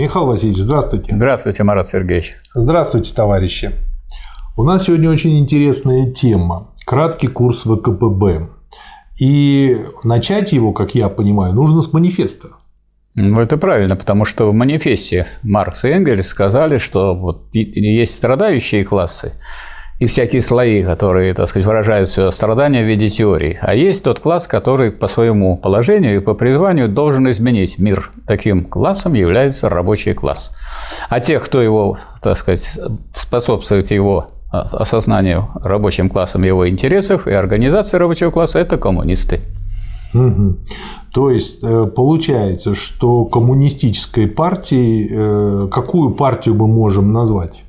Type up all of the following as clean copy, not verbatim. Михаил Васильевич, здравствуйте. Здравствуйте, Марат Сергеевич. Здравствуйте, товарищи. У нас сегодня очень интересная тема – краткий курс ВКП(б). И начать его, как я понимаю, нужно с манифеста. Ну, это правильно, потому что в манифесте Маркс и Энгельс сказали, что вот есть страдающие классы и всякие слои, которые, так сказать, выражают свое страдание в виде теории, а есть тот класс, который по своему положению и по призванию должен изменить мир. Таким классом является рабочий класс. А тех, кто его, так сказать, способствует его осознанию рабочим классом его интересов и организации рабочего класса, это коммунисты. Угу. То есть получается, что коммунистической партии, какую партию мы можем назвать?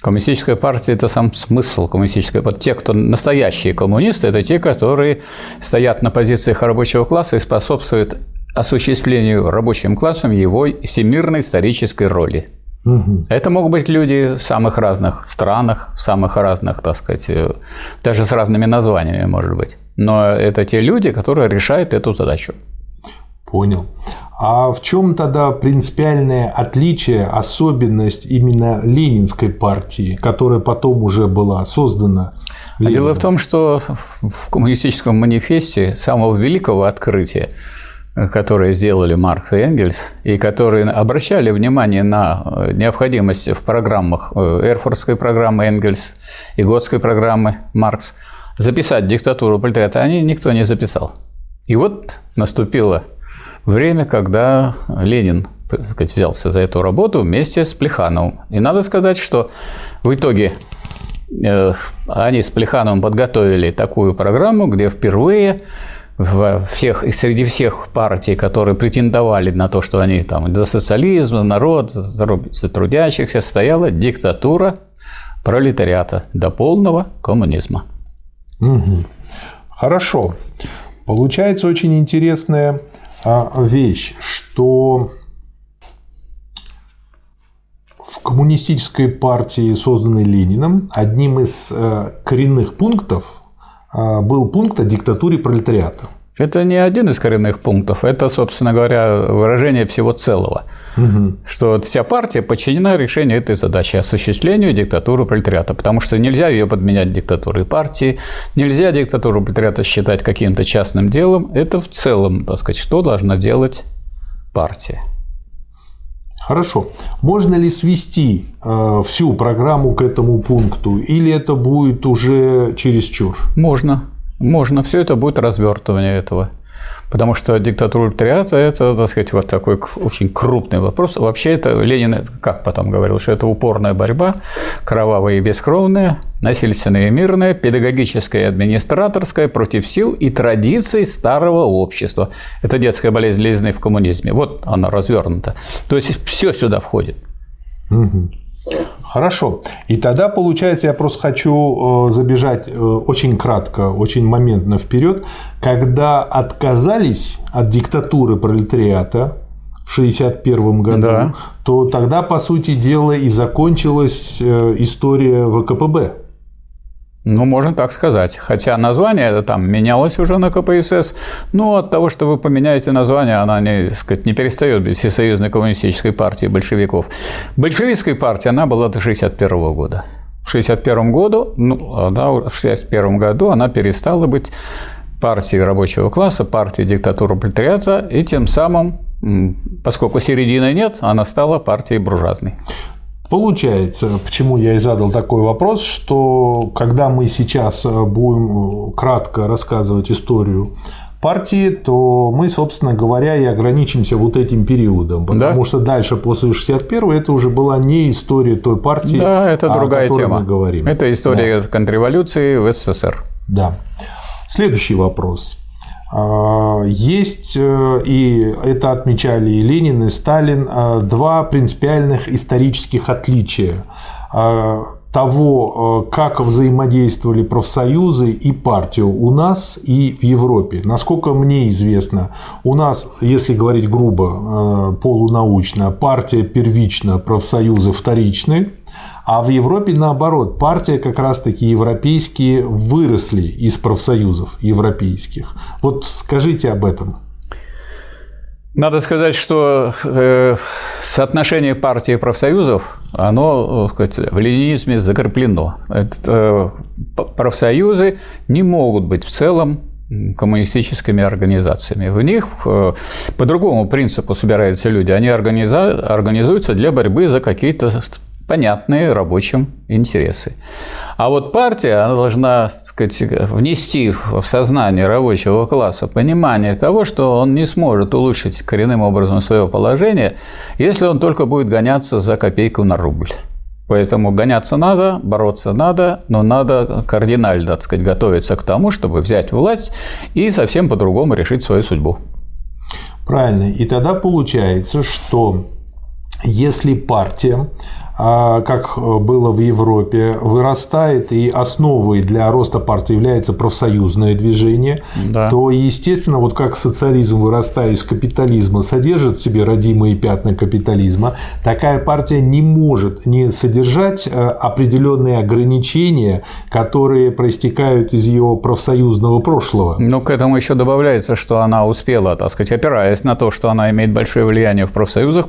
Коммунистическая партия – это сам смысл коммунистической. Вот те, кто настоящие коммунисты, это те, которые стоят на позициях рабочего класса и способствуют осуществлению рабочим классом его всемирной исторической роли. Угу. Это могут быть люди в самых разных странах, в самых разных, так сказать, даже с разными названиями, может быть. Но это те люди, которые решают эту задачу. Понял. А в чем тогда принципиальное отличие, особенность именно Ленинской партии, которая потом уже была создана? А дело в том, что в коммунистическом манифесте самого великого открытия, которые сделали Маркс и Энгельс, и которые обращали внимание на необходимость в программах Эрфуртской программы Энгельс и Готской программы Маркс записать диктатуру пролетариата, они никто не записал. И вот наступило время, когда Ленин, так сказать, взялся за эту работу вместе с Плехановым. И надо сказать, что в итоге они с Плехановым подготовили такую программу, где впервые среди всех партий, которые претендовали на то, что они там за социализм, за народ, за трудящихся, стояла диктатура пролетариата до полного коммунизма. Угу. Хорошо. Получается очень интересная вещь, что в коммунистической партии, созданной Лениным, одним из коренных пунктов был пункт о диктатуре пролетариата. Это не один из коренных пунктов, это, собственно говоря, выражение всего целого. Угу. Что вся партия подчинена решению этой задачи – осуществлению диктатуры пролетариата, потому что нельзя ее подменять диктатурой партии, нельзя диктатуру пролетариата считать каким-то частным делом. Это в целом, так сказать, что должна делать партия. Хорошо. Можно ли свести всю программу к этому пункту, или это будет уже чересчур? Можно. Можно. Все это будет развертывание этого. Потому что диктатура пролетариата – это, так сказать, вот такой очень крупный вопрос. Вообще, это Ленин, как потом говорил, что это упорная борьба, кровавая и бескровная, насильственная и мирная, педагогическая и администраторская, против сил и традиций старого общества. Это детская болезнь Ленина в коммунизме. Вот она развернута. То есть все сюда входит. Угу. Хорошо. И тогда, получается, я просто хочу забежать очень кратко, очень моментно вперед. Когда отказались от диктатуры пролетариата в 1961 году, да, то тогда, по сути дела, и закончилась история ВКП(б). Ну, можно так сказать. Хотя название это там менялось уже на КПСС, но от того, что вы поменяете название, она не перестает быть всесоюзной коммунистической партией большевиков. Большевистской партии она была до 1961 года. В 1961 году она перестала быть партией рабочего класса, партией диктатуры пролетариата, и тем самым, поскольку середины нет, она стала партией буржуазной. Получается, почему я и задал такой вопрос, что когда мы сейчас будем кратко рассказывать историю партии, то мы, собственно говоря, и ограничимся вот этим периодом, потому что дальше, после 61-го, это уже была не история той партии, да, это другая тема. Мы говорим. Это история контрреволюции в СССР. Да. Следующий вопрос. Есть, и это отмечали и Ленин, и Сталин, два принципиальных исторических отличия того, как взаимодействовали профсоюзы и партию у нас и в Европе. Насколько мне известно, у нас, если говорить грубо, полунаучно, партия первична, профсоюзы вторичны. А в Европе, наоборот, партии как раз-таки европейские выросли из профсоюзов европейских. Вот скажите об этом. Надо сказать, что соотношение партии и профсоюзов, оно, так сказать, в ленинизме закреплено. Профсоюзы не могут быть в целом коммунистическими организациями. В них по другому принципу собираются люди. Они организуются для борьбы за какие-то понятные рабочим интересы. А вот партия, она должна, так сказать, внести в сознание рабочего класса понимание того, что он не сможет улучшить коренным образом свое положение, если он только будет гоняться за копейку на рубль. Поэтому гоняться надо, бороться надо, но надо кардинально, так сказать, готовиться к тому, чтобы взять власть и совсем по-другому решить свою судьбу. Правильно. И тогда получается, что если партия, как было в Европе, вырастает и основой для роста партии является профсоюзное движение, да, то, естественно, вот как социализм, вырастая из капитализма, содержит в себе родимые пятна капитализма, такая партия не может не содержать определенные ограничения, которые проистекают из ее профсоюзного прошлого. Но к этому еще добавляется, что она успела, так сказать, опираясь на то, что она имеет большое влияние в профсоюзах,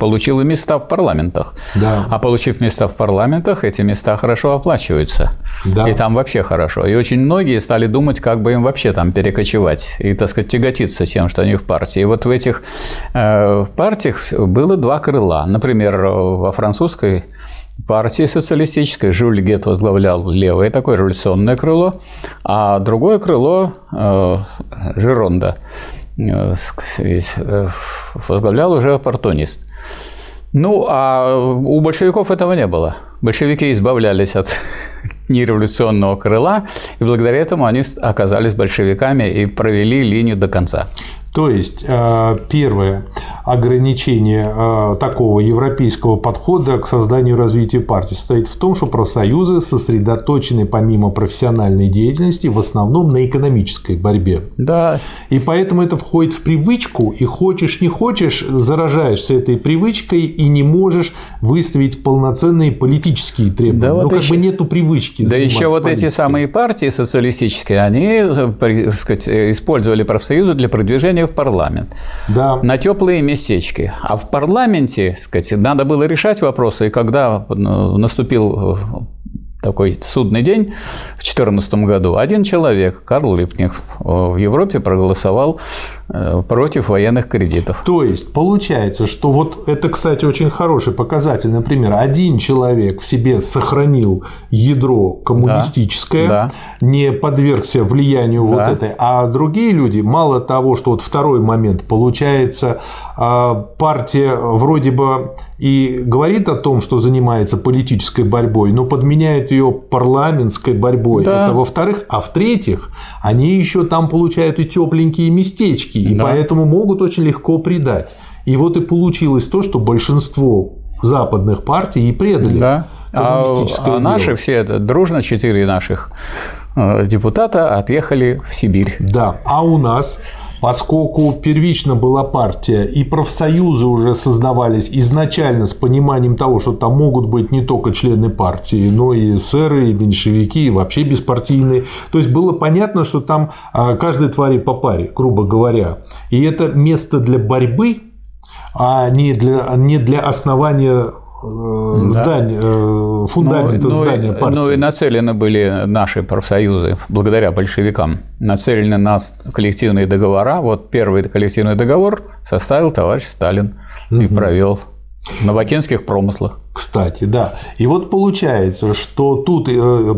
получила места в парламентах. Да. А получив места в парламентах, эти места хорошо оплачиваются. Да. И там вообще хорошо. И очень многие стали думать, как бы им вообще там перекочевать и, так сказать, тяготиться тем, что они в партии. И вот в этих партиях было два крыла. Например, во французской партии социалистической Жюль Гет возглавлял левое такое революционное крыло, а другое крыло Жеронда возглавлял уже оппортунист. Ну, а у большевиков этого не было. Большевики избавлялись от нереволюционного крыла, и благодаря этому они оказались большевиками и провели линию до конца. То есть, первое ограничение такого европейского подхода к созданию и развитию партии состоит в том, что профсоюзы сосредоточены помимо профессиональной деятельности в основном на экономической борьбе. Да. И поэтому это входит в привычку, и хочешь не хочешь, заражаешься этой привычкой и не можешь выставить полноценные политические требования. Да, вот как бы нету привычки заниматься политикой. Да еще вот эти самые партии социалистические, они, так сказать, использовали профсоюзы для продвижения в парламент, да, на теплые местечки. А в парламенте, так сказать, надо было решать вопросы, и когда наступил такой судный день в 2014 году, один человек, Карл Липник, в Европе проголосовал против военных кредитов. То есть, получается, что вот это, кстати, очень хороший показатель. Например, один человек в себе сохранил ядро коммунистическое, да, не подвергся влиянию, да, вот этой, а другие люди, мало того, что вот второй момент, получается, партия вроде бы и говорит о том, что занимается политической борьбой, но подменяет ее парламентской борьбой. Да. Это во-вторых. А в-третьих, они еще там получают и тепленькие местечки, и да, поэтому могут очень легко предать. И вот и получилось то, что большинство западных партий и предали. Да. А наши все это, дружно 4 наших депутата отъехали в Сибирь. Да. А у нас... Поскольку первично была партия, и профсоюзы уже создавались изначально с пониманием того, что там могут быть не только члены партии, но и эсеры, и меньшевики, и вообще беспартийные. То есть, было понятно, что там каждый твори по паре, грубо говоря. И это место для борьбы, а не для основания... фундамента здания партии. Ну и нацелены были наши профсоюзы, благодаря большевикам, нацелены на коллективные договора. Вот первый коллективный договор составил товарищ Сталин и провел на Бакинских промыслах. Кстати, да. И вот получается, что тут,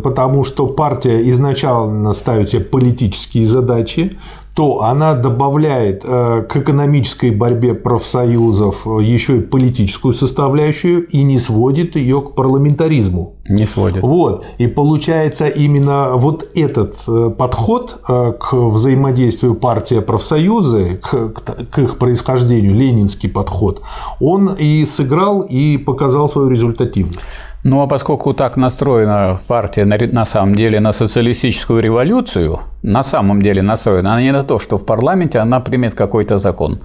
потому что партия изначально ставит себе политические задачи, то она добавляет к экономической борьбе профсоюзов еще и политическую составляющую и не сводит ее к парламентаризму. Не сводит. Вот. И получается именно вот этот подход к взаимодействию партия-профсоюзы, к их происхождению, ленинский подход, он и сыграл, и показал свою результативность. Ну, а поскольку так настроена партия на самом деле на социалистическую революцию, на самом деле настроена, она не на то, что в парламенте она примет какой-то закон.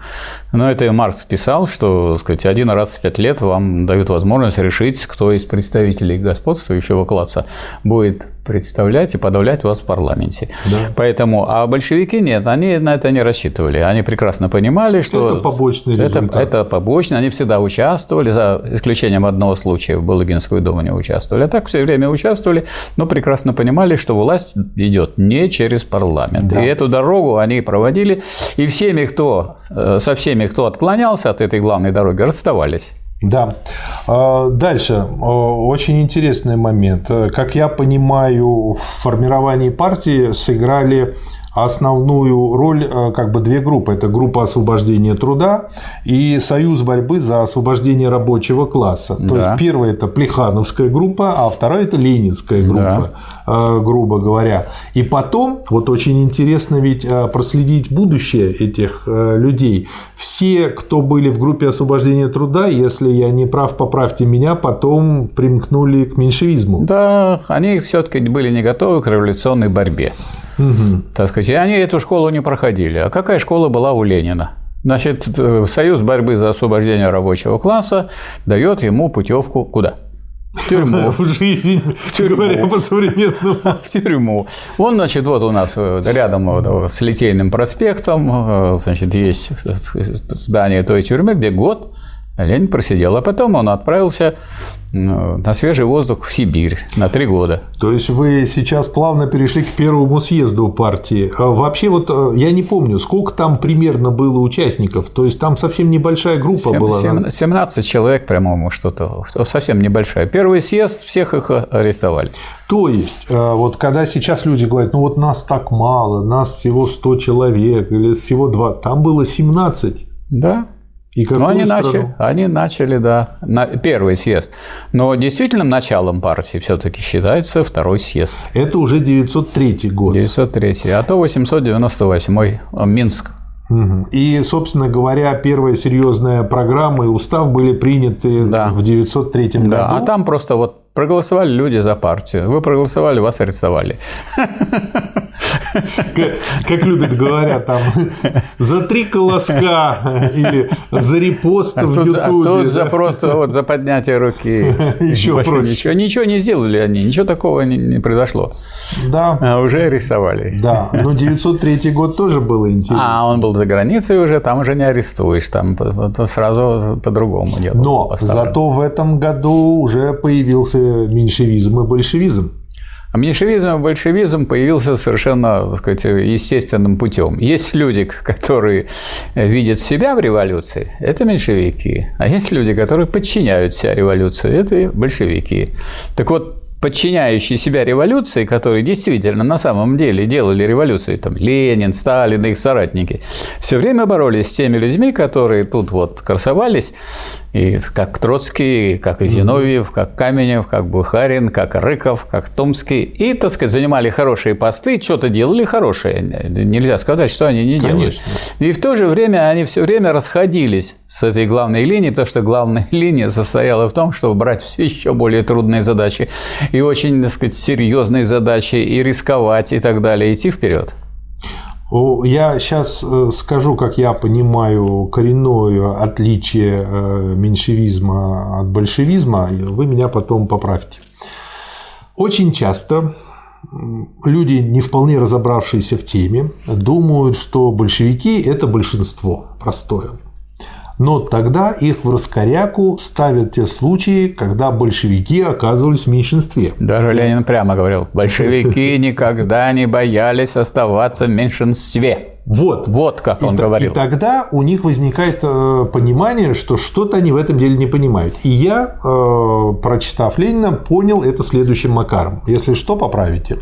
Но это и Маркс писал, что, так сказать, один раз в 5 лет вам дают возможность решить, кто из представителей господства господствующего класса будет представлять и подавлять вас в парламенте. Да. Поэтому, а большевики нет, они на это не рассчитывали. Они прекрасно понимали, что это побочный результат. Это побочный. Они всегда участвовали, за исключением одного случая, в Булыгинскую думу не участвовали. А так все время участвовали, но прекрасно понимали, что власть идет не через парламент. Да. И эту дорогу они проводили, и со всеми, кто отклонялся от этой главной дороги, расставались. Да. Дальше. Очень интересный момент. Как я понимаю, в формировании партии сыграли основную роль как бы две группы. Это группа освобождения труда и союз борьбы за освобождение рабочего класса. Да. То есть, первая – это Плехановская группа, а вторая – это Ленинская группа, да, грубо говоря. И потом, вот очень интересно ведь проследить будущее этих людей. Все, кто были в группе освобождения труда, если я не прав, поправьте меня, потом примкнули к меньшевизму. Да, они все-таки были не готовы к революционной борьбе. Угу. Так сказать, и они эту школу не проходили. А какая школа была у Ленина? Значит, союз борьбы за освобождение рабочего класса дает ему путевку куда? В тюрьму. В жизнь, говоря по-современному. В тюрьму. Он, значит, вот у нас рядом с Литейным проспектом, значит, есть здание той тюрьмы, где год Ленин просидел, а потом он отправился на свежий воздух в Сибирь на 3 года. То есть, вы сейчас плавно перешли к первому съезду партии. Вообще, вот я не помню, сколько там примерно было участников, то есть, там совсем небольшая группа была. 17 человек, по-моему, что-то, совсем небольшая. Первый съезд, всех их арестовали. То есть, вот когда сейчас люди говорят, ну вот нас так мало, нас всего 100 человек или всего 2, там было 17. Да. Но они начали, да, первый съезд. Но действительным началом партии все-таки считается второй съезд. Это уже 903 год. 903, а то 898 Минск. И, собственно говоря, первая серьезная программа и устав были приняты, да, в 903 году. Да, а там просто вот проголосовали люди за партию. Вы проголосовали, вас арестовали. Как любят, говорят, там, за 3 колоска или за репост в Ютубе. Тут за просто вот за поднятие руки. Еще проще. Ничего не сделали они, ничего такого не произошло. Да. А уже арестовали. Да, но 903 год тоже было интересно. А он был за границей уже, там уже не арестуешь, там сразу по-другому дело. Но зато в этом году уже появился меньшевизм и большевизм. А меньшевизм и большевизм появился совершенно, так сказать, естественным путем. Есть люди, которые видят себя в революции, это меньшевики, а есть люди, которые подчиняют себя революции, это большевики. Так вот, подчиняющие себя революции, которые действительно на самом деле делали революцию, там Ленин, Сталин и их соратники, все время боролись с теми людьми, которые тут вот красовались, и как Троцкий, как Зиновьев, как Каменев, как Бухарин, как Рыков, как Томский, и, так сказать, занимали хорошие посты, что-то делали хорошее, нельзя сказать, что они не делали. Конечно. И в то же время они все время расходились с этой главной линией, потому что главная линия состояла в том, чтобы брать все еще более трудные задачи, и очень, так сказать, серьезные задачи, и рисковать, и так далее, идти вперед. Я сейчас скажу, как я понимаю, коренное отличие меньшевизма от большевизма, вы меня потом поправьте. Очень часто люди, не вполне разобравшиеся в теме, думают, что большевики – это большинство простое. Но тогда их в раскоряку ставят те случаи, когда большевики оказывались в меньшинстве. Даже Ленин прямо говорил, большевики никогда не боялись оставаться в меньшинстве. Вот как он говорил. И тогда у них возникает понимание, что что-то они в этом деле не понимают. И я, прочитав Ленина, понял это следующим макаром. Если что, поправите.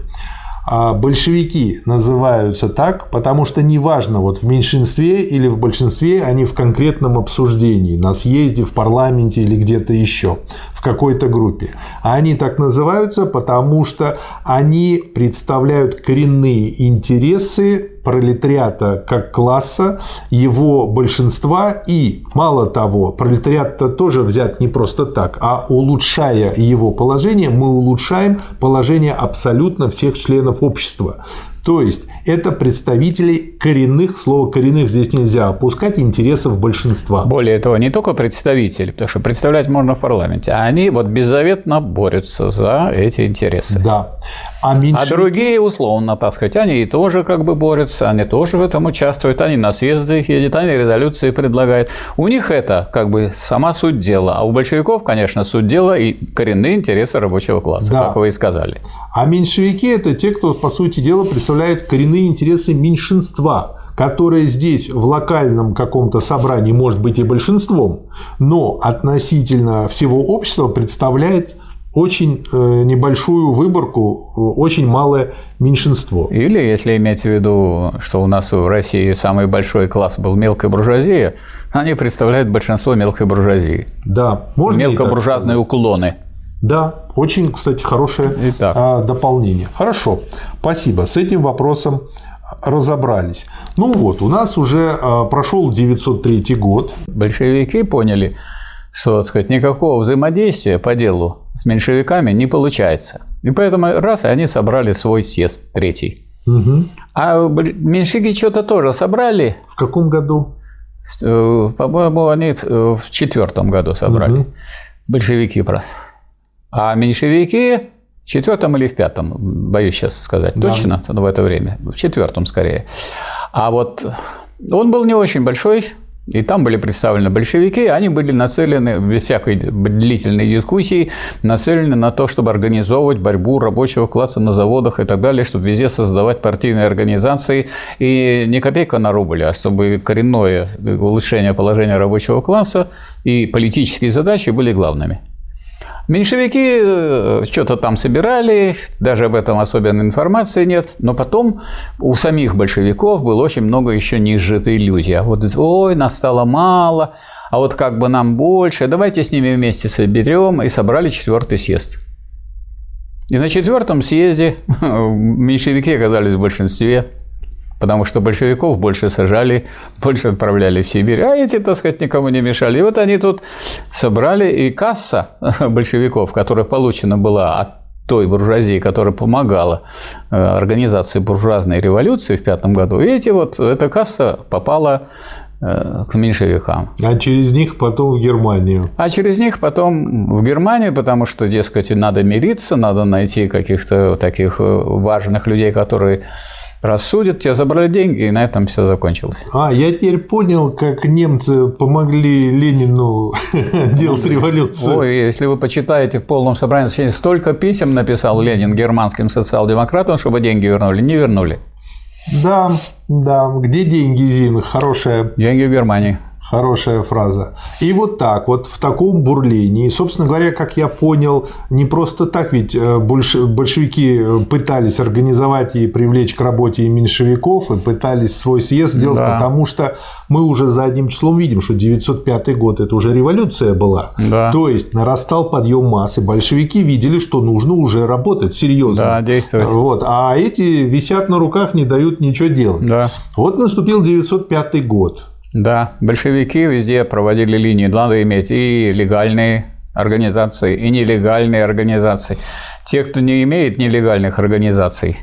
А большевики называются так, потому что неважно, вот в меньшинстве или в большинстве, они в конкретном обсуждении, на съезде, в парламенте или где-то еще, в какой-то группе. А они так называются, потому что они представляют коренные интересы пролетариата как класса, его большинства, и, мало того, пролетариат-то тоже взят не просто так, а улучшая его положение, мы улучшаем положение абсолютно всех членов общества. То есть это представители коренных, слово коренных здесь нельзя опускать, интересов большинства. Более того, не только представители, потому что представлять можно в парламенте, а они вот беззаветно борются за эти интересы. Да. А другие, условно, так сказать, они тоже как бы борются, они тоже в этом участвуют, они на съезды едут, они резолюции предлагают. У них это как бы сама суть дела, а у большевиков, конечно, суть дела и коренные интересы рабочего класса, да, как вы и сказали. А меньшевики – это те, кто, по сути дела, представляет коренные интересы меньшинства, которое здесь в локальном каком-то собрании может быть и большинством, но относительно всего общества представляет очень небольшую выборку, очень малое меньшинство. Или, если иметь в виду, что у нас в России самый большой класс был мелкая буржуазия, они представляют большинство мелкой буржуазии. Да, можно и так сказать. Мелкобуржуазные уклоны. Да, очень, кстати, хорошее дополнение. Хорошо, спасибо. С этим вопросом разобрались. Ну вот, у нас уже прошел 1903 год. Большевики поняли, что, так сказать, никакого взаимодействия по делу с меньшевиками не получается. И поэтому раз, и они собрали свой съезд третий. Угу. А меньшевики что-то тоже собрали. В каком году? По-моему, они в 1904 году собрали. Угу. Большевики, правда. А меньшевики в 1904 или в 1905, боюсь сейчас сказать, да, точно в это время, в 1904 скорее. А вот он был не очень большой. И там были представлены большевики, они были нацелены, без всякой длительной дискуссии, нацелены на то, чтобы организовывать борьбу рабочего класса на заводах и так далее, чтобы везде создавать партийные организации. И не копейка на рубль, а чтобы коренное улучшение положения рабочего класса и политические задачи были главными. Меньшевики что-то там собирали, даже об этом особенной информации нет, но потом у самих большевиков было очень много еще неизжитой иллюзий. А вот ой, нас стало мало, а вот как бы нам больше, давайте с ними вместе соберем, и собрали 4-й съезд. И на 4-м съезде меньшевики оказались в большинстве, потому что большевиков больше сажали, больше отправляли в Сибирь, а эти, так сказать, никому не мешали. И вот они тут собрали, и касса большевиков, которая получена была от той буржуазии, которая помогала организации буржуазной революции в 1905 году, и эта касса попала к меньшевикам. А через них потом в Германию. А через них потом в Германию, потому что, дескать, надо мириться, надо найти каких-то таких важных людей, которые рассудят, тебя забрали деньги, и на этом все закончилось. А, я теперь понял, как немцы помогли Ленину делать революцию. Ой, если вы почитаете в полном собрании, столько писем написал Ленин германским социал-демократам, чтобы деньги вернули. Не вернули. Да, да. Где деньги, Зин? Хорошая. Деньги в Германии. Хорошая фраза. И вот так, вот в таком бурлении, собственно говоря, как я понял, не просто так, ведь большевики пытались организовать и привлечь к работе и меньшевиков, и пытались свой съезд сделать, да, потому что мы уже за одним числом видим, что 1905 год – это уже революция была. Да. То есть нарастал подъем массы, большевики видели, что нужно уже работать серьезно. Да, действовать. Вот. А эти висят на руках, не дают ничего делать. Да. Вот наступил 1905 год. Да, большевики везде проводили линии. Надо иметь и легальные организации, и нелегальные организации. Те, кто не имеет нелегальных организаций,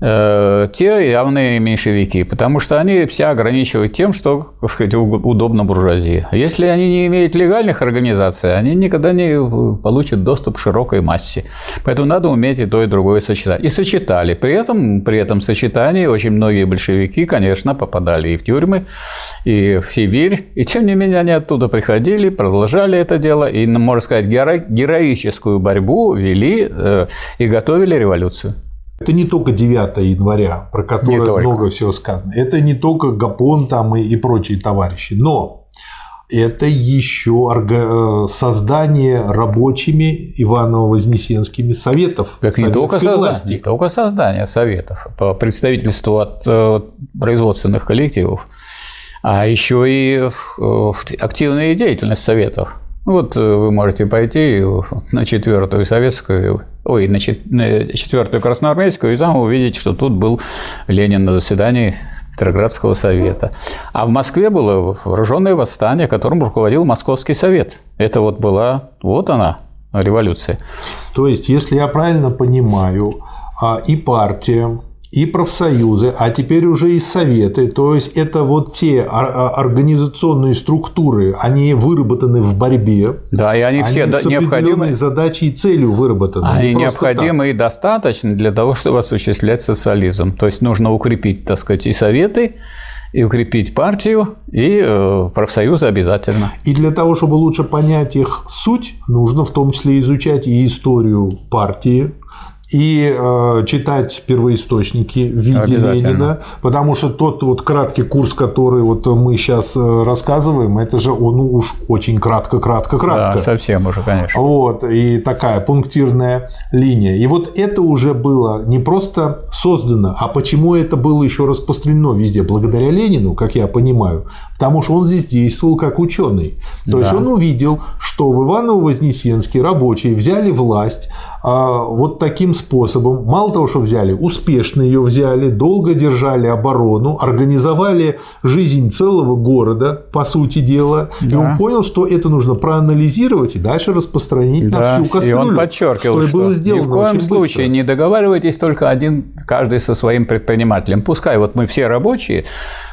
те явные меньшевики, потому что они все ограничивают тем, что, так сказать, удобно буржуазии. Если они не имеют легальных организаций, они никогда не получат доступ к широкой массе. Поэтому надо уметь и то, и другое сочетать. И сочетали. При этом сочетании очень многие большевики, конечно, попадали и в тюрьмы, и в Сибирь. И тем не менее они оттуда приходили, продолжали это дело и, можно сказать, героическую борьбу вели и готовили революцию. Это не только 9 января, про которое много всего сказано. Это не только Гапон там и прочие товарищи. Но это еще создание рабочими Иваново-Вознесенскими советов. Так не только создание советов по представительству от производственных коллективов, а еще и активная деятельность советов. Вот вы можете пойти на 4-ю советскую, на 4-ю красноармейскую, и там увидеть, что тут был Ленин на заседании Петроградского совета. А в Москве было вооруженное восстание, которым руководил Московский совет. Это вот была, вот она, революция. То есть, если я правильно понимаю, и партия, и профсоюзы, а теперь уже и советы, то есть это вот те организационные структуры, они выработаны в борьбе, да, и они все с определенной задачей и целью выработаны. Они необходимы и достаточны для того, чтобы осуществлять социализм. То есть нужно укрепить, так сказать, и советы, и укрепить партию, и профсоюзы обязательно. И для того, чтобы лучше понять их суть, нужно в том числе изучать и историю партии, и читать первоисточники в виде Ленина, потому что тот вот краткий курс, который вот мы сейчас рассказываем, это же он уж очень кратко. Да, совсем уже, конечно. Вот, и такая пунктирная линия. И вот это уже было не просто создано, а почему это было еще распространено везде? Благодаря Ленину, как я понимаю, потому что он здесь действовал как ученый. То есть, он увидел, что в Иваново-Вознесенске рабочие взяли власть вот таким способом. Мало того, что взяли, успешно ее взяли, долго держали оборону, организовали жизнь целого города, по сути дела. Да. И он понял, что это нужно проанализировать и дальше распространить на всю кастрюлю. И он подчеркивал, что было сделано ни в коем случае не договаривайтесь только каждый со своим предпринимателем. Пускай вот мы все рабочие,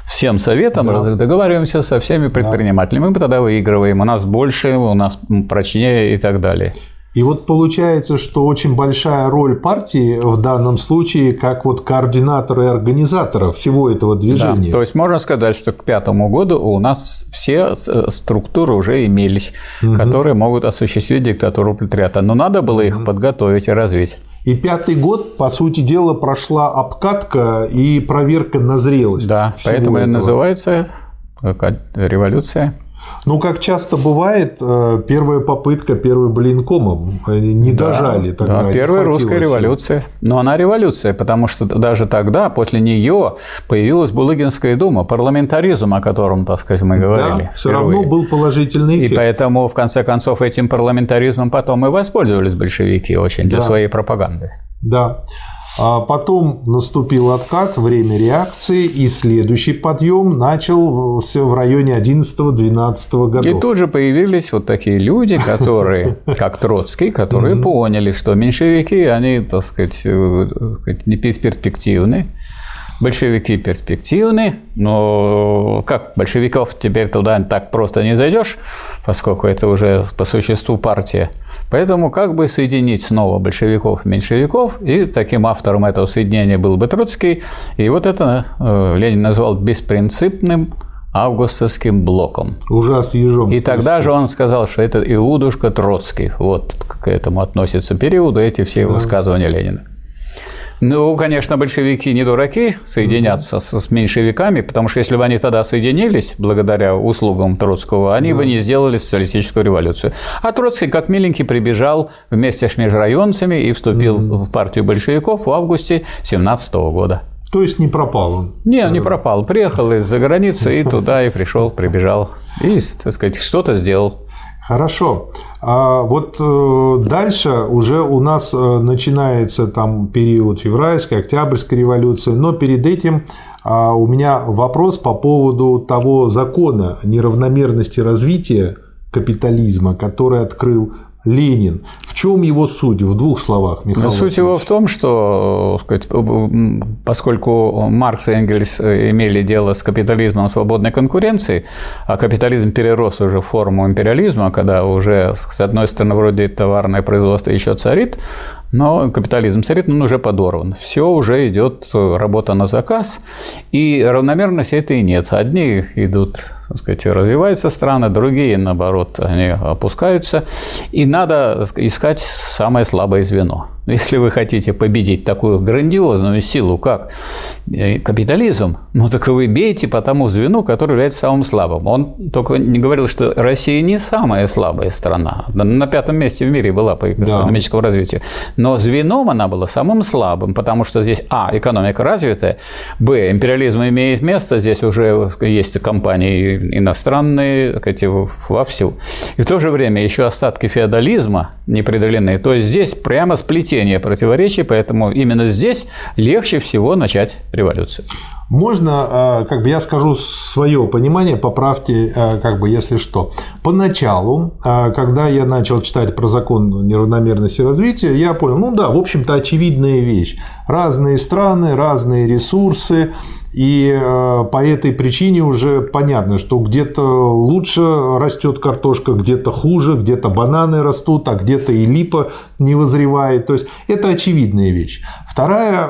всем советом договариваемся со всеми предпринимателями. Мы тогда выигрываем, у нас больше, у нас прочнее и так далее. И вот получается, что очень большая роль партии в данном случае как вот координатора и организатора всего этого движения. Да, то есть можно сказать, что к 2005 году у нас все структуры уже имелись, которые могут осуществить диктатуру пролетариата. Но надо было их подготовить и развить. И 2005 год, по сути дела, прошла обкатка и проверка на зрелость. Да, поэтому это называется революция. Ну, как часто бывает, первая попытка, первый блин комом, не дожали тогда. Да, первая русская революция. Но она революция, потому что даже тогда, после нее, появилась Булыгинская дума, парламентаризм, о котором, так сказать, мы говорили. Да, все равно был положительный эффект. И поэтому, в конце концов, этим парламентаризмом потом и воспользовались большевики очень для своей пропаганды. Да. Потом наступил откат, время реакции, и следующий подъем начался в районе 11-12 годов. И тут же появились вот такие люди, которые, как Троцкий, которые поняли, что меньшевики, они, так сказать, не перспективны. Большевики перспективны, но как большевиков теперь туда так просто не зайдешь, поскольку это уже по существу партия. Поэтому как бы соединить снова большевиков и меньшевиков, и таким автором этого соединения был бы Троцкий. И вот это Ленин назвал беспринципным августовским блоком. Ужас ежом. И тогда же он сказал, что это Иудушка Троцкий. Вот к этому относится периоду эти все высказывания Ленина. Ну, конечно, большевики не дураки соединятся с меньшевиками, потому что если бы они тогда соединились, благодаря услугам Троцкого, они бы не сделали социалистическую революцию. А Троцкий, как миленький, прибежал вместе с межрайонцами и вступил в партию большевиков в августе 1917 года. То есть не пропал он? Не, не пропал. Приехал из-за границы и туда, и пришел, прибежал, и, так сказать, что-то сделал. Хорошо. А вот дальше уже у нас начинается там период февральской, октябрьской революции, но перед этим у меня вопрос по поводу того закона неравномерности развития капитализма, который открыл Ленин. В чем его суть? В двух словах, Михаил Васильевич. Суть его в том, что, сказать, поскольку Маркс и Энгельс имели дело с капитализмом свободной конкуренции, а капитализм перерос уже в форму империализма, когда уже, с одной стороны, вроде товарное производство еще царит, но капитализм царит, он уже подорван. Все уже идет работа на заказ, и равномерности этой нет. Одни идут, так сказать, развиваются страны, другие, наоборот, они опускаются. И надо искать самое слабое звено. Если вы хотите победить такую грандиозную силу, как капитализм, ну так вы бейте по тому звену, которое является самым слабым. Он только не говорил, что Россия не самая слабая страна. На 5-м месте в мире была по экономическому развитию. Но звеном она была самым слабым, потому что здесь экономика развитая, б, империализм имеет место, здесь уже есть компании иностранные вовсю. И в то же время еще остатки феодализма не преодолены. То есть здесь прямо сплетение противоречий, поэтому именно здесь легче всего начать революцию. Можно, как бы я скажу свое понимание, поправьте, как бы, если что. Поначалу, когда я начал читать про закон неравномерности развития, я понял, ну да, в общем-то, очевидная вещь. Разные страны, разные ресурсы. И по этой причине уже понятно, что где-то лучше растет картошка, где-то хуже, где-то бананы растут, а где-то и липа не вызревает. То есть это очевидная вещь. Вторая,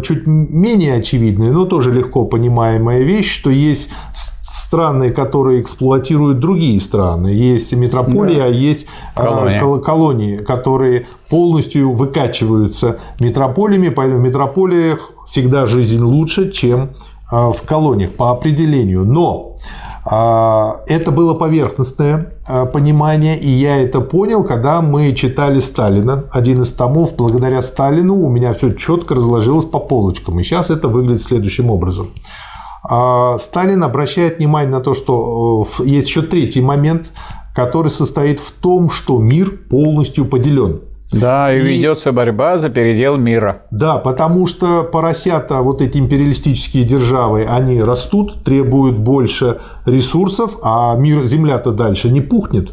чуть менее очевидная, но тоже легко понимаемая вещь, что есть страны, которые эксплуатируют другие страны. Есть метрополия, да. Есть колонии, которые полностью выкачиваются метрополиями. Поэтому в метрополиях всегда жизнь лучше, чем в колониях по определению. Но это было поверхностное понимание, и я это понял, когда мы читали Сталина. Один из томов. Благодаря Сталину у меня все четко разложилось по полочкам. И сейчас это выглядит следующим образом. Сталин обращает внимание на то, что есть еще третий момент, который состоит в том, что мир полностью поделен. Да, и ведется борьба за передел мира. Да, потому что поросята, вот эти империалистические державы, они растут, требуют больше ресурсов, а мир, земля-то дальше не пухнет.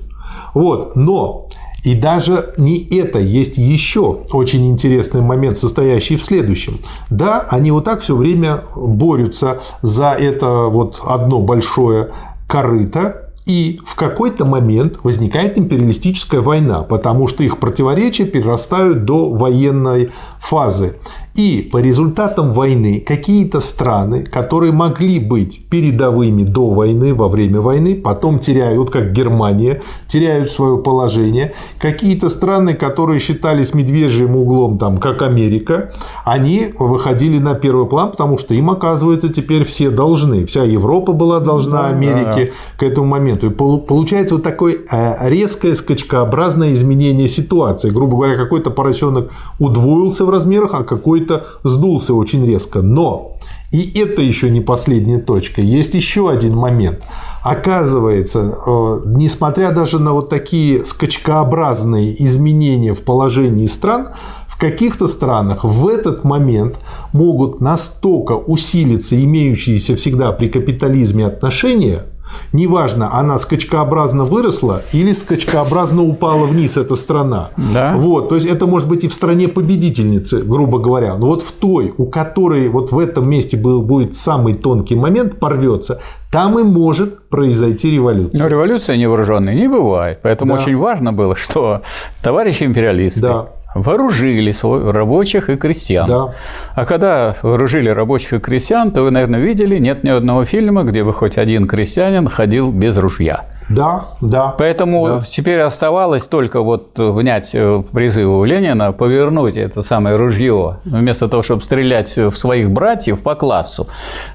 Вот, но и даже не это, есть еще очень интересный момент, состоящий в следующем. Да, они вот так все время борются за это вот одно большое корыто, и в какой-то момент возникает империалистическая война, потому что их противоречия перерастают до военной фазы. И по результатам войны какие-то страны, которые могли быть передовыми до войны, во время войны, потом теряют, как Германия, теряют свое положение. Какие-то страны, которые считались медвежьим углом, там, как Америка, они выходили на первый план, потому что им, оказывается, теперь все должны. Вся Европа была должна Америке к этому моменту. И получается вот такое резкое скачкообразное изменение ситуации. Грубо говоря, какой-то поросенок удвоился в размерах, а какой сдулся очень резко. Но и это еще не последняя точка. Есть еще один момент. Оказывается, несмотря даже на вот такие скачкообразные изменения в положении стран, в каких-то странах в этот момент могут настолько усилиться имеющиеся всегда при капитализме отношения, неважно, она скачкообразно выросла или скачкообразно упала вниз, эта страна. Да. Вот, то есть это может быть и в стране победительницы, грубо говоря. Но вот в той, у которой вот в этом месте будет самый тонкий момент, порвется, там и может произойти революция. Но революция невооруженная не бывает. Поэтому очень важно было, что товарищи империалисты вооружили рабочих и крестьян. Да. А когда вооружили рабочих и крестьян, то вы, наверное, видели, нет ни одного фильма, где бы хоть один крестьянин ходил без ружья. Да, да. Поэтому теперь оставалось только вот внять призыву Ленина, повернуть это самое ружье, вместо того, чтобы стрелять в своих братьев по классу,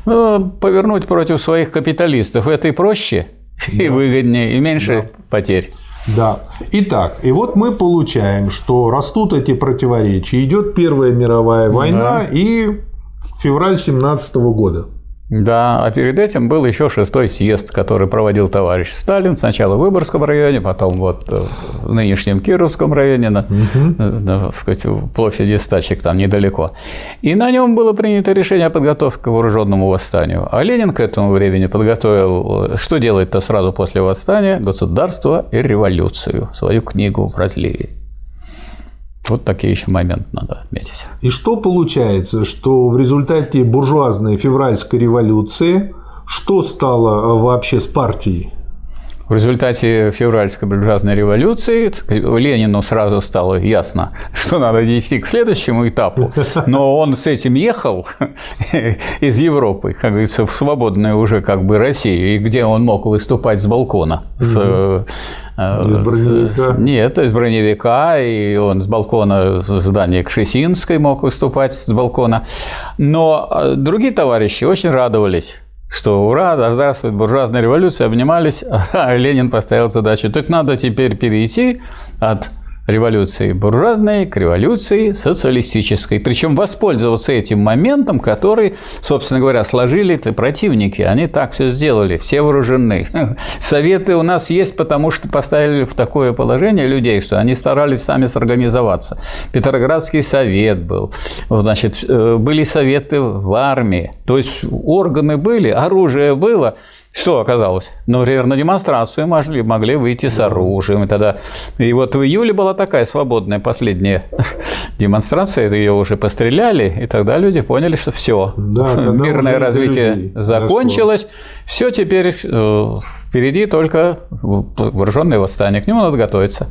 повернуть против своих капиталистов. Это и проще, и выгоднее, и меньше потерь. Да. Итак, и вот мы получаем, что растут эти противоречия. Идет Первая мировая война и февраль 1917 года. Да, а перед этим был еще шестой съезд, который проводил товарищ Сталин. Сначала в Выборгском районе, потом вот в нынешнем Кировском районе, на сказать, площади Стачек, там недалеко. И на нем было принято решение о подготовке к вооруженному восстанию. А Ленин к этому времени подготовил, что делать-то сразу после восстания, «Государство и революцию», свою книгу в разливе. Вот такие еще моменты надо отметить. И что получается, что в результате буржуазной февральской революции, что стало вообще с партией? В результате февральской буржуазной революции Ленину сразу стало ясно, что надо идти к следующему этапу, но он с этим ехал из Европы, как говорится, в свободную уже как бы Россию, и где он мог выступать с балкона. Из броневика? Нет, из броневика, и он с балкона здания Кшесинской мог выступать с балкона. Но другие товарищи очень радовались, что ура, да здравствует буржуазная революция, обнимались, а Ленин поставил задачу, так надо теперь перейти от революции буржуазной, к революции социалистической. Причем воспользоваться этим моментом, который, собственно говоря, сложили противники. Они так все сделали, все вооружены. Советы у нас есть, потому что поставили в такое положение людей, что они старались сами сорганизоваться. Петроградский совет был, значит, были советы в армии. То есть органы были, оружие было. Что оказалось? Например, на демонстрацию могли выйти с оружием. И тогда... И вот в июле была такая свободная последняя демонстрация, ее уже постреляли, и тогда люди поняли, что все, да, мирное развитие закончилось, все, теперь впереди только вооруженное восстание, к нему надо готовиться.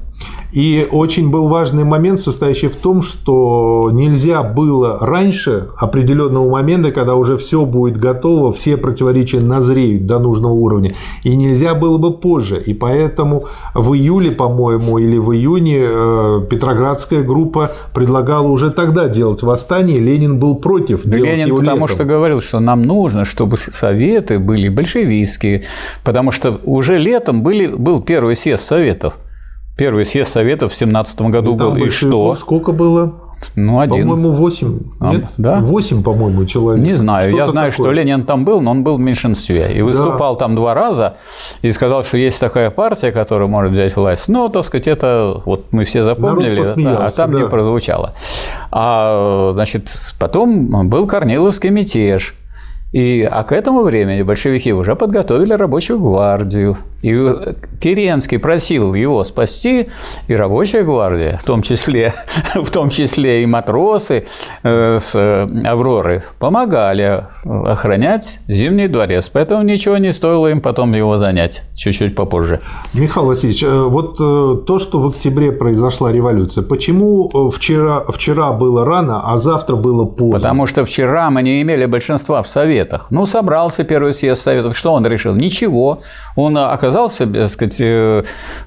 И очень был важный момент, состоящий в том, что нельзя было раньше определенного момента, когда уже все будет готово, все противоречия назреют до нужного уровня, и нельзя было бы позже. И поэтому в июле, по-моему, или в июне Петроградская группа предлагала уже тогда делать восстание, Ленин был против. Да, Ленин потому что говорил, что нам нужно, чтобы советы были большевистские, потому что уже летом был первый съезд советов. Первый съезд Советов в 1917 году был, и что? Сколько было? Ну, один. По-моему, 8. Нет? Да? 8, по-моему, человек. Не знаю. Что-то я знаю, такое, что Ленин там был, но он был в меньшинстве. И выступал там 2 раза, и сказал, что есть такая партия, которая может взять власть. Но, так сказать, это вот мы все запомнили, а там не прозвучало. А, значит, потом был Корниловский мятеж. А к этому времени большевики уже подготовили рабочую гвардию. И Керенский просил его спасти, и рабочая гвардия, в том числе и матросы с «Авроры», помогали охранять Зимний дворец. Поэтому ничего не стоило им потом его занять чуть-чуть попозже. Михаил Васильевич, вот то, что в октябре произошла революция, почему вчера было рано, а завтра было поздно? Потому что вчера мы не имели большинства в Совете. Ну, собрался первый съезд Советов. Что он решил? Ничего. Он оказался, так сказать,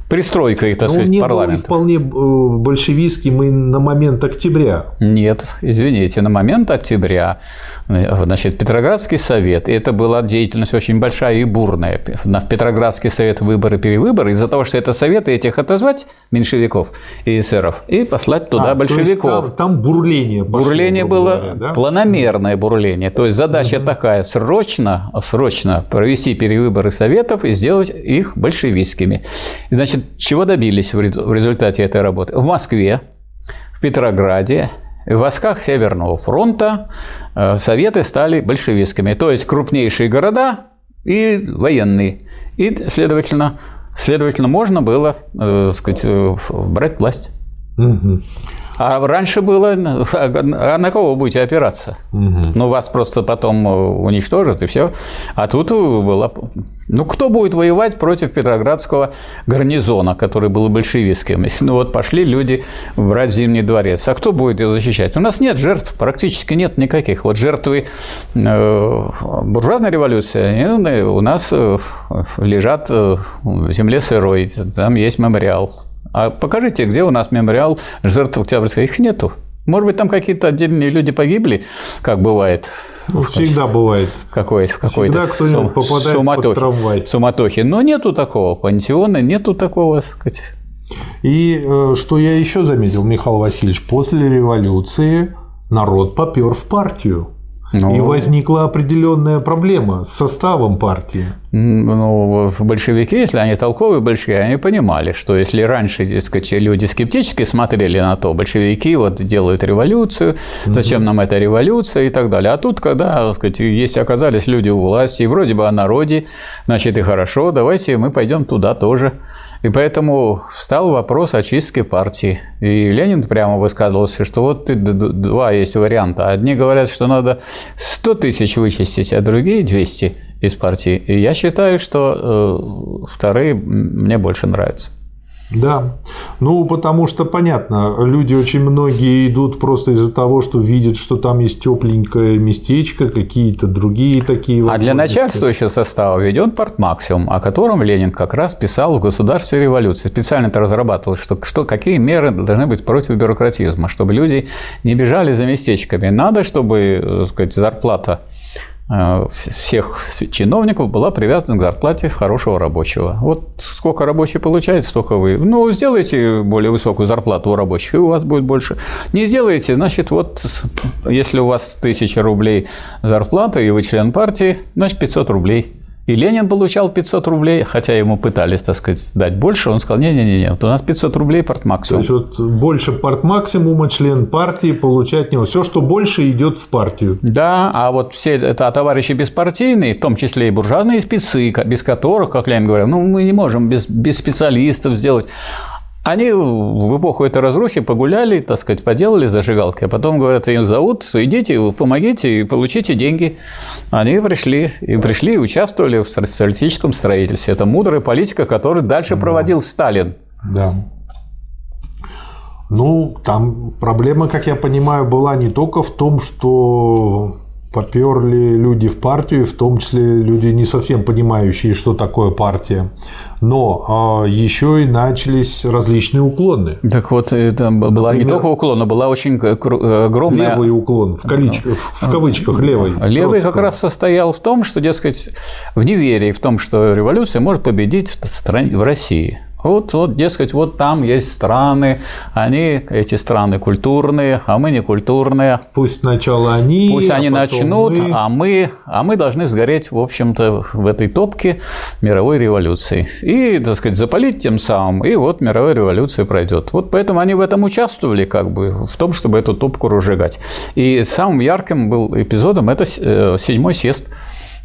пристройкой, так сказать, парламента. Он не был вполне большевистским и на момент октября. Нет, извините, на момент октября, значит, Петроградский совет, и это была деятельность очень большая и бурная. В Петроградский совет выборы, перевыборы, из-за того, что это советы, этих отозвать, меньшевиков и эсеров, и послать туда большевиков. Там бурление пошло. Бурление было, да? Планомерное бурление. То есть задача такая: срочно провести перевыборы советов и сделать их большевистскими. Значит, чего добились в результате этой работы? В Москве, в Петрограде, в войсках Северного фронта советы стали большевистскими. То есть крупнейшие города и военные. И, следовательно можно было, так сказать, брать власть. Угу. А раньше было, а на кого вы будете опираться? Угу. Ну, вас просто потом уничтожат, и все. А тут было... Ну, кто будет воевать против Петроградского гарнизона, который был большевистским? Ну, вот пошли люди брать Зимний дворец. А кто будет его защищать? У нас нет жертв, практически нет никаких. Вот жертвы буржуазной революции, они у нас лежат в земле сырой, там есть мемориал. А покажите, где у нас мемориал жертв Октябрьской? Их нету. Может быть, там какие-то отдельные люди погибли, как бывает. Ну, всегда бывает. Всегда кто-нибудь попадает под трамвай. Суматохи. Но нету такого пантеона, нету такого, так сказать. И что я еще заметил, Михаил Васильевич, после революции народ попер в партию. И возникла определенная проблема с составом партии. Ну, большевики, если они толковые большевики, они понимали, что если раньше, так сказать, люди скептически смотрели на то, большевики вот делают революцию, зачем нам эта революция и так далее. А тут, когда, так сказать, если оказались люди у власти, и вроде бы о народе, значит, и хорошо, давайте мы пойдем туда тоже. И поэтому встал вопрос очистки партии. И Ленин прямо высказывался, что вот 2 есть варианта. Одни говорят, что надо 100 000 вычистить, а другие 200 из партии. И я считаю, что вторые мне больше нравятся. Да, ну потому что понятно, люди очень многие идут просто из-за того, что видят, что там есть тепленькое местечко, какие-то другие такие возможности. А для начальствующего состава введен партмаксимум, о котором Ленин как раз писал в «Государстве революции». Специально это разрабатывалось, что какие меры должны быть против бюрократизма, чтобы люди не бежали за местечками. Надо, чтобы, так сказать, зарплата всех чиновников была привязана к зарплате хорошего рабочего. Вот сколько рабочий получает, столько вы. Ну, сделайте более высокую зарплату у рабочих, и у вас будет больше. Не сделаете, значит, вот если у вас 1000 рублей зарплата, и вы член партии, значит, 500 рублей. И Ленин получал 500 рублей, хотя ему пытались, так сказать, дать больше. Он сказал, не-не-не, вот у нас 500 рублей партмаксимум. То есть, вот больше партмаксимума член партии получать не... Все, что больше, идет в партию. Да, а вот все это товарищи беспартийные, в том числе и буржуазные спецы, без которых, как Ленин говорил, ну, мы не можем без специалистов сделать. Они в эпоху этой разрухи погуляли, так сказать, поделали зажигалки, а потом говорят, им зовут, идите, помогите и получите деньги. Они пришли и участвовали в социалистическом строительстве. Это мудрая политика, которую дальше проводил Сталин. Да. Ну, там проблема, как я понимаю, была не только в том, что поперли люди в партию, в том числе люди, не совсем понимающие, что такое партия. Но еще и начались различные уклоны. Так вот, там была, например, не только уклон, но была очень огромная... Левый уклон, в кавычках, левый. Левый как раз состоял в том, что, дескать, в неверии в том, что революция может победить в России. Вот, дескать, вот там есть страны, они, эти страны культурные, а мы не культурные. Пусть сначала они, пусть они начнут, мы. А мы должны сгореть, в общем-то, в этой топке мировой революции. И, так сказать, запалить тем самым, и вот мировая революция пройдет. Вот поэтому они в этом участвовали, как бы, в том, чтобы эту топку разжигать. И самым ярким был эпизодом это 7-й съезд.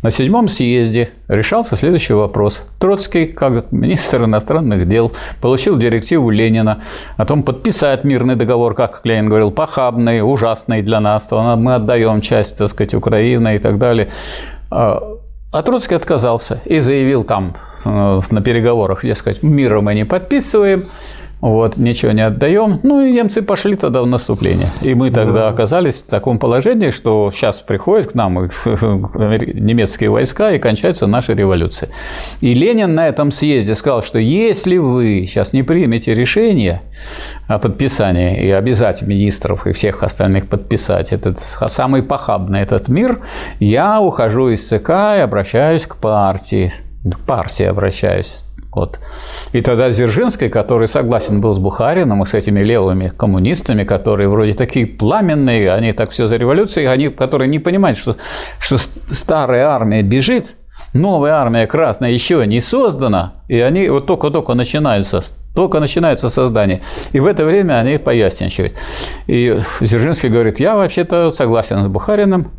На 7-м съезде решался следующий вопрос. Троцкий, как министр иностранных дел, получил директиву Ленина о том, подписать мирный договор, как Ленин говорил, похабный, ужасный для нас, то мы отдаем часть, так сказать, Украины и так далее. А Троцкий отказался и заявил там на переговорах, дескать, мира мы не подписываем. Вот, ничего не отдаем. Ну, и немцы пошли тогда в наступление. И мы тогда оказались в таком положении, что сейчас приходят к нам немецкие войска и кончается наша революция. И Ленин на этом съезде сказал, что если вы сейчас не примете решение о подписании и обязать министров и всех остальных подписать этот самый похабный этот мир, я ухожу из ЦК и обращаюсь к партии. К партии обращаюсь. Вот. И тогда Дзержинский, который согласен был с Бухарином и с этими левыми коммунистами, которые вроде такие пламенные, они так все за революцию, они, которые не понимают, что старая армия бежит, новая армия красная еще не создана, и они вот только начинается создание. И в это время они поясничают. И Дзержинский говорит, я вообще-то согласен с Бухарином,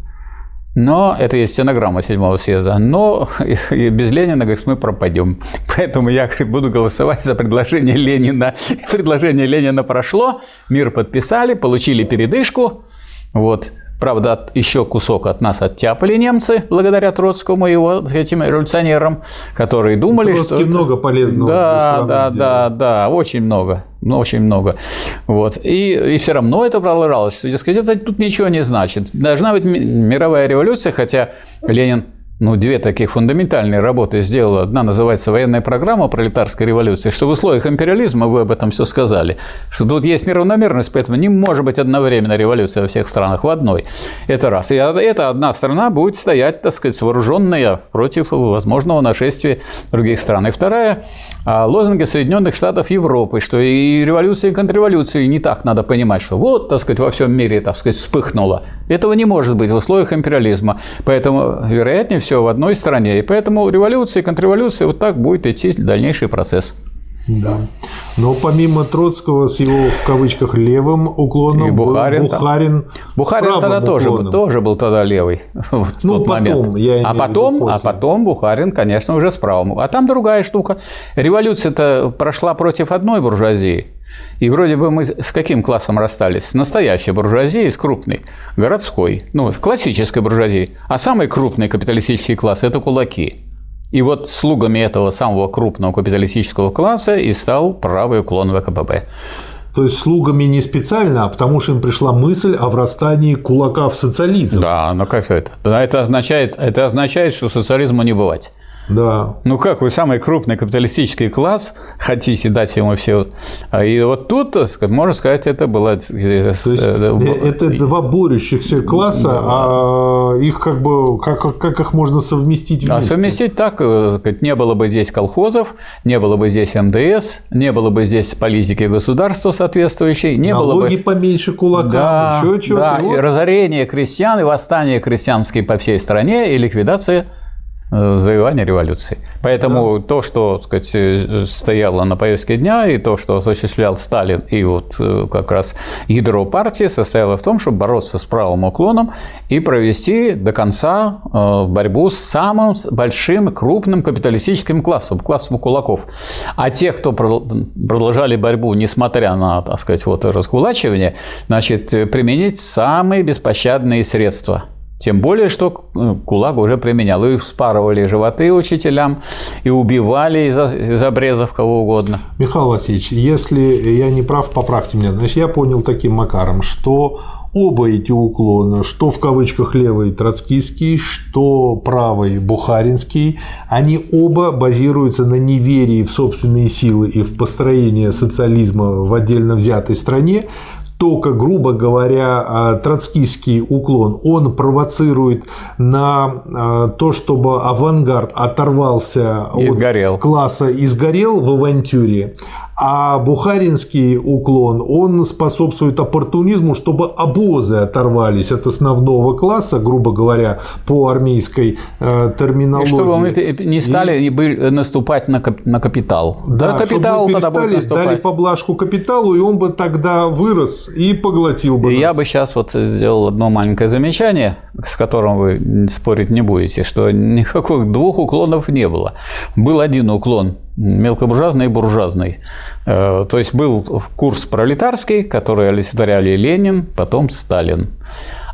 но это есть стенограмма 7-го съезда. Но и без Ленина, говорит, мы пропадем. Поэтому я, говорит, буду голосовать за предложение Ленина. Предложение Ленина прошло, мир подписали, получили передышку. Вот. Правда, еще кусок от нас оттяпали немцы, благодаря Троцкому и его этим революционерам, которые думали, Троцкий что... Троцкий много это... полезного. Да, очень много. Ну, очень много. Вот. И все равно это продолжалось, что, дескать, это тут ничего не значит. Должна быть мировая революция, хотя Ленин, ну, две таких фундаментальные работы сделал. Одна называется «Военная программа пролетарской революции», что в условиях империализма, вы об этом все сказали, что тут есть неравномерность, поэтому не может быть одновременно революция во всех странах в одной. Это раз. И эта одна страна будет стоять, так сказать, вооруженная против возможного нашествия других стран. И вторая – лозунги Соединенных Штатов Европы, что и революции, и контрреволюции не так надо понимать, что вот, так сказать, во всем мире, так сказать, вспыхнуло. Этого не может быть в условиях империализма. Поэтому, вероятнее всего, в одной стране. И поэтому революция и контрреволюция, вот так будет идти дальнейший процесс. Да. Но помимо Троцкого с его, в кавычках, левым уклоном, и Бухарин тогда тоже был тогда левый в тот момент. А потом Бухарин, конечно, уже с правым. А там другая штука. Революция-то прошла против одной буржуазии. И вроде бы мы с каким классом расстались? С настоящей буржуазией, с крупной, городской, ну, с классической буржуазией. А самый крупный капиталистический класс – это кулаки. И вот слугами этого самого крупного капиталистического класса и стал правый уклон ВКП(б). То есть, слугами не специально, а потому что им пришла мысль о врастании кулака в социализм. Да, но как это? Это означает, что социализму не бывать. Да. Ну как вы самый крупный капиталистический класс хотите дать ему все? И вот тут, можно сказать, это было. То есть, это два борющихся класса, да. их как бы, как их можно совместить вместе? А совместить так, не было бы здесь колхозов, не было бы здесь МДС, не было бы здесь политики государства соответствующей, не налоги было бы… поменьше кулакам, да, еще чего-то. Да, вот. И разорение крестьян, и восстание крестьянские по всей стране, и ликвидация завоевания революции. Поэтому да. То, что, так сказать, стояло на повестке дня, и то, что осуществлял Сталин, и вот как раз ядро партии состояло в том, чтобы бороться с правым уклоном и провести до конца борьбу с самым большим крупным капиталистическим классом, классом кулаков. А те, кто продолжали борьбу, несмотря на, так сказать, вот раскулачивание, значит, применить самые беспощадные средства. Тем более, что кулак уже применял. И вспарывали животы учителям, и убивали из обрезов кого угодно. Михаил Васильевич, если я не прав, поправьте меня. Значит, я понял таким макаром, что оба эти уклона, что в кавычках левый троцкийский, что правый бухаринский, они оба базируются на неверии в собственные силы и в построение социализма в отдельно взятой стране. Только, грубо говоря, троцкийский уклон, он провоцирует на то, чтобы авангард оторвался от класса и сгорел в авантюре. А бухаринский уклон, он способствует оппортунизму, чтобы обозы оторвались от основного класса, грубо говоря, по армейской терминологии. И чтобы мы не стали наступать на капитал. Да, капитал, чтобы мы перестали, дали поблажку капиталу, и он бы тогда вырос и поглотил бы нас. Я бы сейчас вот сделал одно маленькое замечание, с которым вы спорить не будете, что никаких двух уклонов не было. Был один уклон. Мелкобуржуазный и буржуазный. То есть был курс пролетарский, который олицетворяли Ленин, потом Сталин.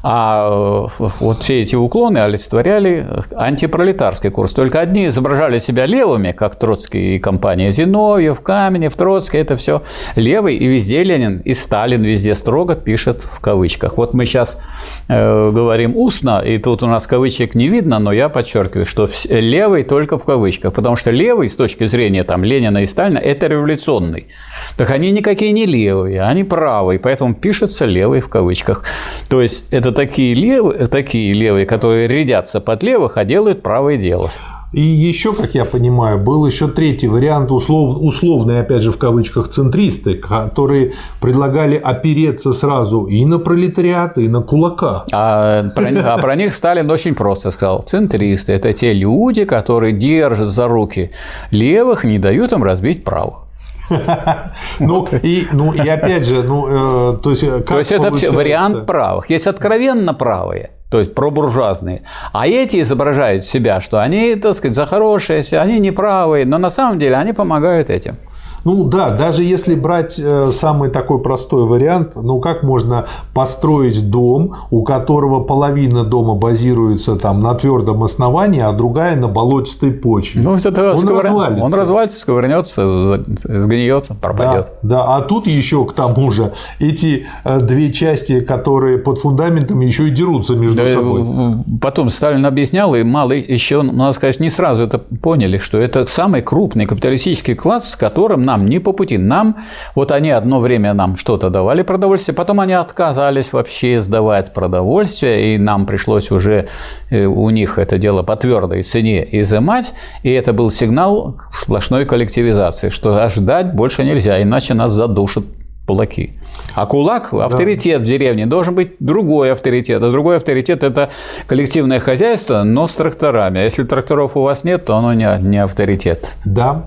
А вот все эти уклоны олицетворяли антипролетарский курс. Только одни изображали себя левыми, как Троцкий и компания Зиновьев, Каменев, Троцкий, это все левый, и везде Ленин, и Сталин везде строго пишет в кавычках. Вот мы сейчас говорим устно, и тут у нас кавычек не видно, но я подчеркиваю, что левый только в кавычках, потому что левый с точки зрения там, Ленина и Сталина – это революционный. Так они никакие не левые, они правые, поэтому пишется левый в кавычках. То есть это такие левые, которые рядятся под левых, а делают правое дело. И еще, как я понимаю, был еще третий вариант, условный, опять же, в кавычках, центристы, которые предлагали опереться сразу и на пролетариат, и на кулака. А про них Сталин очень просто сказал. Центристы – это те люди, которые держат за руки левых, не дают им разбить правых. И опять же, то есть это вариант правых. Есть откровенно правые, то есть пробуржуазные, а эти изображают себя, что они, так сказать, за хорошие, они не правые, но на самом деле они помогают этим. Ну да, даже если брать самый такой простой вариант, ну как можно построить дом, у которого половина дома базируется там на твердом основании, а другая на болотистой почве. Ну, развалится. Он развалится, сковырнется, сгниет, пропадет. Да, да, а тут еще к тому же эти две части, которые под фундаментом, еще и дерутся между собой. Потом Сталин объяснял, и мало еще, надо сказать, не сразу это поняли, что это самый крупный капиталистический класс, с которым нам не по пути. Вот они одно время нам что-то давали продовольствие, потом они отказались вообще сдавать продовольствие, и нам пришлось уже у них это дело по твердой цене изымать, и это был сигнал к сплошной коллективизации, что ожидать больше нельзя, иначе нас задушат кулаки. А кулак, авторитет в деревне, должен быть другой авторитет. А другой авторитет – это коллективное хозяйство, но с тракторами. А если тракторов у вас нет, то оно не авторитет. Да.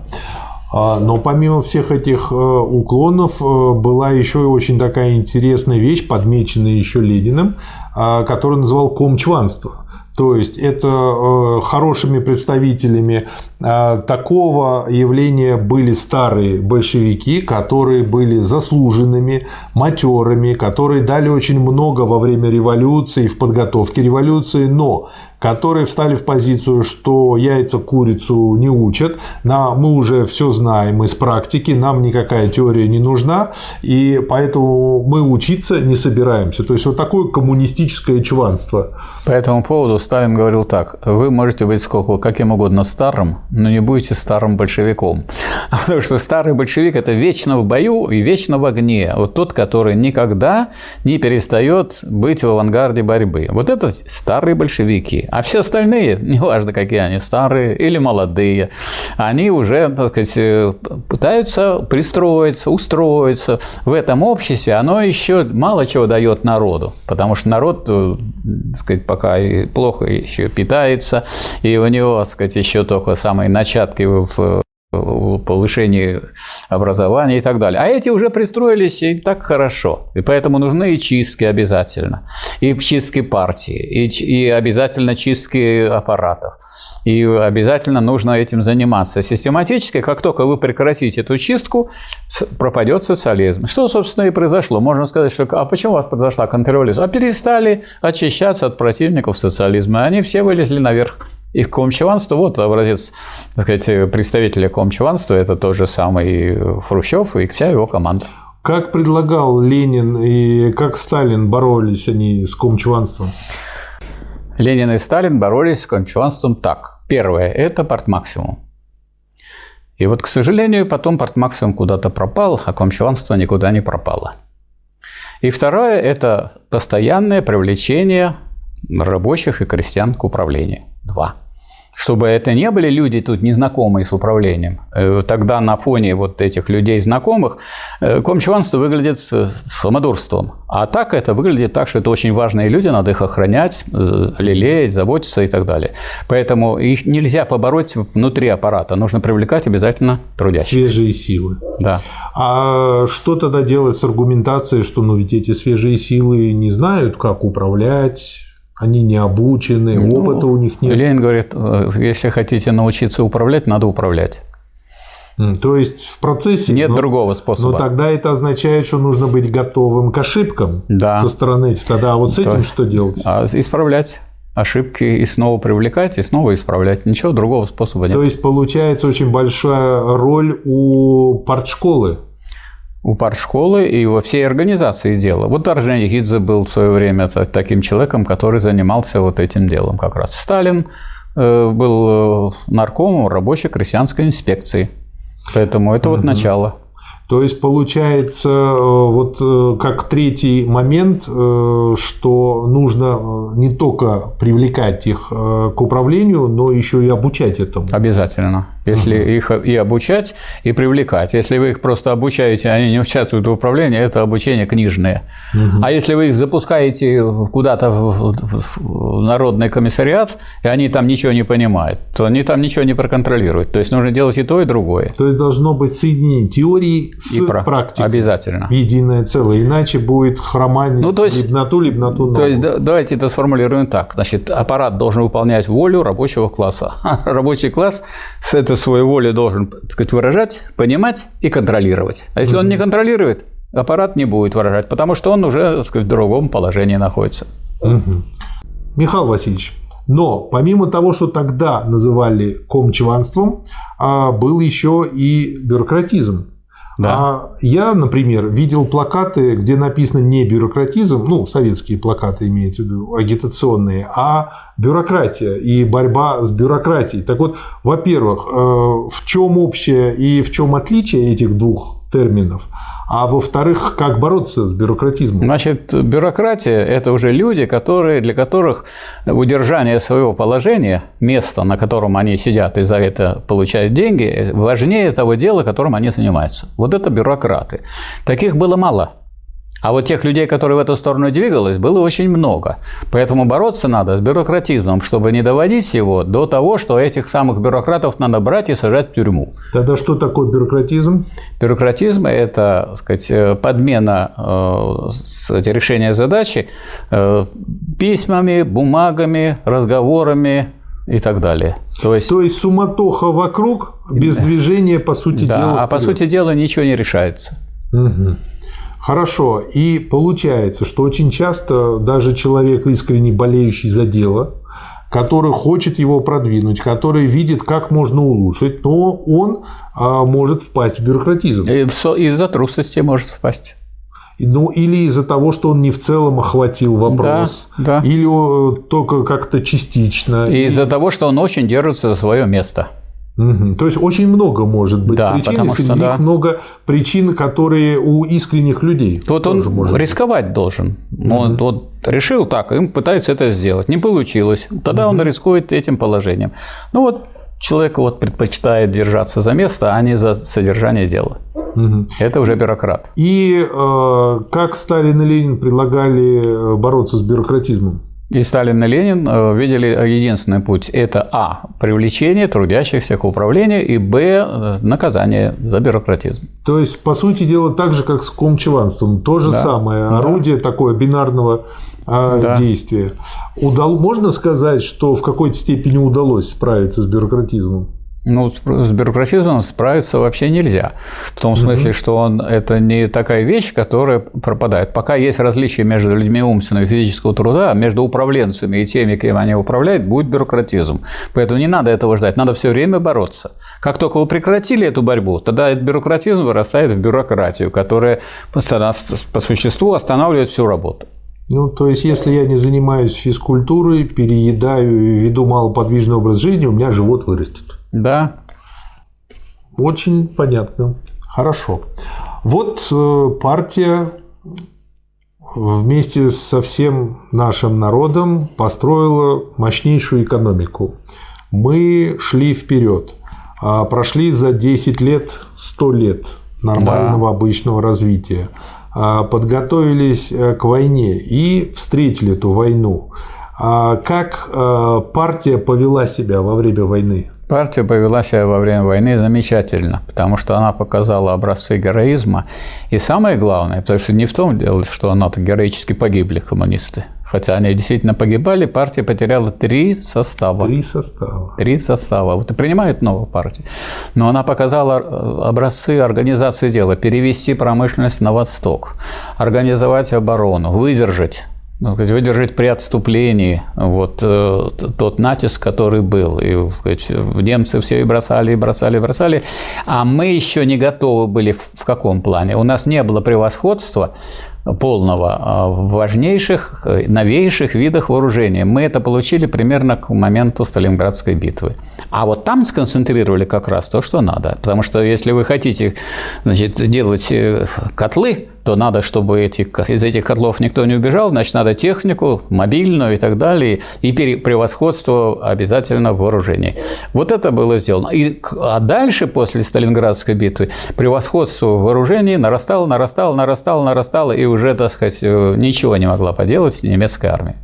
Но помимо всех этих уклонов была еще очень такая интересная вещь, подмеченная еще Лениным, которую он называл комчванство. То есть это хорошими представителями такого явления были старые большевики, которые были заслуженными, матерыми, которые дали очень много во время революции, в подготовке революции, но которые встали в позицию, что яйца курицу не учат, мы уже все знаем из практики, нам никакая теория не нужна, и поэтому мы учиться не собираемся. То есть вот такое коммунистическое чванство. По этому поводу Сталин говорил так: вы можете быть сколько, каким угодно старым, но не будете старым большевиком. Потому что старый большевик – это вечно в бою и вечно в огне. Вот тот, который никогда не перестает быть в авангарде борьбы. Вот это старые большевики. А все остальные, неважно, какие они, старые или молодые, они уже, так сказать, пытаются пристроиться, устроиться. В этом обществе оно еще мало чего дает народу, потому что народ, так сказать, пока и плохо еще питается, и у него, так сказать, еще только самые начатки в повышении образования и так далее. А эти уже пристроились и так хорошо. И поэтому нужны и чистки обязательно, и чистки партии, и обязательно чистки аппаратов. И обязательно нужно этим заниматься систематически. Как только вы прекратите эту чистку, пропадет социализм. Что, собственно, и произошло. Можно сказать, что а почему у вас произошла контрреволюция? А перестали очищаться от противников социализма. Они все вылезли наверх. И комчеванство, вот образец, так сказать, представителя комчеванства, это тот же самый Хрущев и вся его команда. Как предлагал Ленин и как Сталин боролись они с комчеванством? Ленин и Сталин боролись с комчеванством так. Первое – это партмаксимум. И вот, к сожалению, потом партмаксимум куда-то пропал, а комчеванство никуда не пропало. И второе – это постоянное привлечение рабочих и крестьян к управлению. Два. Чтобы это не были люди тут незнакомые с управлением. Тогда на фоне вот этих людей знакомых комчеванство выглядит самодурством. А так это выглядит так, что это очень важные люди, надо их охранять, лелеять, заботиться и так далее. Поэтому их нельзя побороть внутри аппарата, нужно привлекать обязательно трудящихся. Свежие силы. Да. А что тогда делать с аргументацией, что ведь эти свежие силы не знают, как управлять? Они не обучены, опыта у них нет. Ленин говорит, если хотите научиться управлять, надо управлять. То есть в процессе нет другого способа. Но тогда это означает, что нужно быть готовым к ошибкам со стороны. Тогда вот с этим что делать? Исправлять ошибки и снова привлекать, и снова исправлять. Ничего другого способа нет. То есть получается очень большая роль у партшколы. У партшколы и во всей организации дела. Вот Арджан Ягидзе был в свое время таким человеком, который занимался вот этим делом как раз. Сталин был наркомом рабоче-крестьянской инспекции. Поэтому это вот начало. То есть, получается, вот как третий момент, что нужно не только привлекать их к управлению, но еще и обучать этому. Обязательно. Если их и обучать, и привлекать. Если вы их просто обучаете, они не участвуют в управлении, это обучение книжное. А если вы их запускаете куда-то в народный комиссариат, и они там ничего не понимают, то они там ничего не проконтролируют. То есть, нужно делать и то, и другое. То есть, должно быть соединение теории с практикой. Обязательно. Единое целое. Иначе будет хромание либноту. То есть, давайте это сформулируем так. Значит, аппарат должен выполнять волю рабочего класса. Рабочий класс с этой своей волей должен, так сказать, выражать, понимать и контролировать. А если он не контролирует, аппарат не будет выражать, потому что он уже, так сказать, в другом положении находится. Михаил Васильевич, но помимо того, что тогда называли комчеванством, был еще и бюрократизм. Да. А я, например, видел плакаты, где написано не бюрократизм, советские плакаты имеется в виду, агитационные, а бюрократия и борьба с бюрократией. Так вот, во-первых, в чем общее и в чем отличие этих двух терминов? А во-вторых, как бороться с бюрократизмом? Значит, бюрократия – это уже люди, для которых удержание своего положения, места, на котором они сидят и за это получают деньги, важнее того дела, которым они занимаются. Вот это бюрократы. Таких было мало. А вот тех людей, которые в эту сторону двигались, было очень много. Поэтому бороться надо с бюрократизмом, чтобы не доводить его до того, что этих самых бюрократов надо брать и сажать в тюрьму. Тогда что такое бюрократизм? Бюрократизм – это, так сказать, подмена решения задачи письмами, бумагами, разговорами и так далее. То есть суматоха вокруг, без движения, по сути дела. Да, а по сути дела ничего не решается. Хорошо. И получается, что очень часто даже человек, искренне болеющий за дело, который хочет его продвинуть, который видит, как можно улучшить, но он может впасть в бюрократизм. Из-за трусости может впасть. Ну, или из-за того, что он не в целом охватил вопрос, да. Или только как-то частично. И из-за того, что он очень держится за свое место. Угу. То есть очень много может быть причин, и среди них много причин, которые у искренних людей. Тут он рисковать должен. Он вот решил так, им пытаются это сделать, не получилось. Тогда он рискует этим положением. Ну вот человек вот предпочитает держаться за место, а не за содержание дела. Это уже бюрократ. И как Сталин и Ленин предлагали бороться с бюрократизмом? И Сталин и Ленин видели единственный путь – это а. Привлечение трудящихся к управлению и б. Наказание за бюрократизм. То есть, по сути дела, так же, как с кумчеванством. То же самое орудие такое бинарного действия. Можно сказать, что в какой-то степени удалось справиться с бюрократизмом? Ну, с бюрократизмом справиться вообще нельзя. В том смысле, что это не такая вещь, которая пропадает. Пока есть различия между людьми умственного и физического труда, между управленцами и теми, кем они управляют, будет бюрократизм. Поэтому не надо этого ждать, надо все время бороться. Как только вы прекратили эту борьбу, тогда этот бюрократизм вырастает в бюрократию, которая по существу останавливает всю работу. Ну, то есть, если я не занимаюсь физкультурой, переедаю и веду малоподвижный образ жизни, у меня живот вырастет. Да. Очень понятно. Хорошо. Вот партия вместе со всем нашим народом построила мощнейшую экономику. Мы шли вперед. Прошли за 10 лет 100 лет нормального обычного развития. Подготовились к войне и встретили эту войну. Как партия повела себя во время войны? Партия повела себя во время войны замечательно, потому что она показала образцы героизма. И самое главное, потому что не в том дело, что она-то героически погибли, коммунисты. Хотя они действительно погибали, партия потеряла три состава. Вот и принимают новую партию. Но она показала образцы организации дела. Перевести промышленность на восток, организовать оборону, выдержать при отступлении вот тот натиск, который был. И немцы все и бросали. А мы еще не готовы были в каком плане? У нас не было превосходства полного в важнейших, новейших видах вооружения. Мы это получили примерно к моменту Сталинградской битвы. А вот там сконцентрировали как раз то, что надо. Потому что если вы хотите, значит, делать котлы, то надо, чтобы из этих котлов никто не убежал, значит, надо технику, мобильную и так далее, и превосходство обязательно в вооружении. Вот это было сделано. А дальше, после Сталинградской битвы, превосходство в вооружении нарастало, и уже, так сказать, ничего не могла поделать немецкая армия.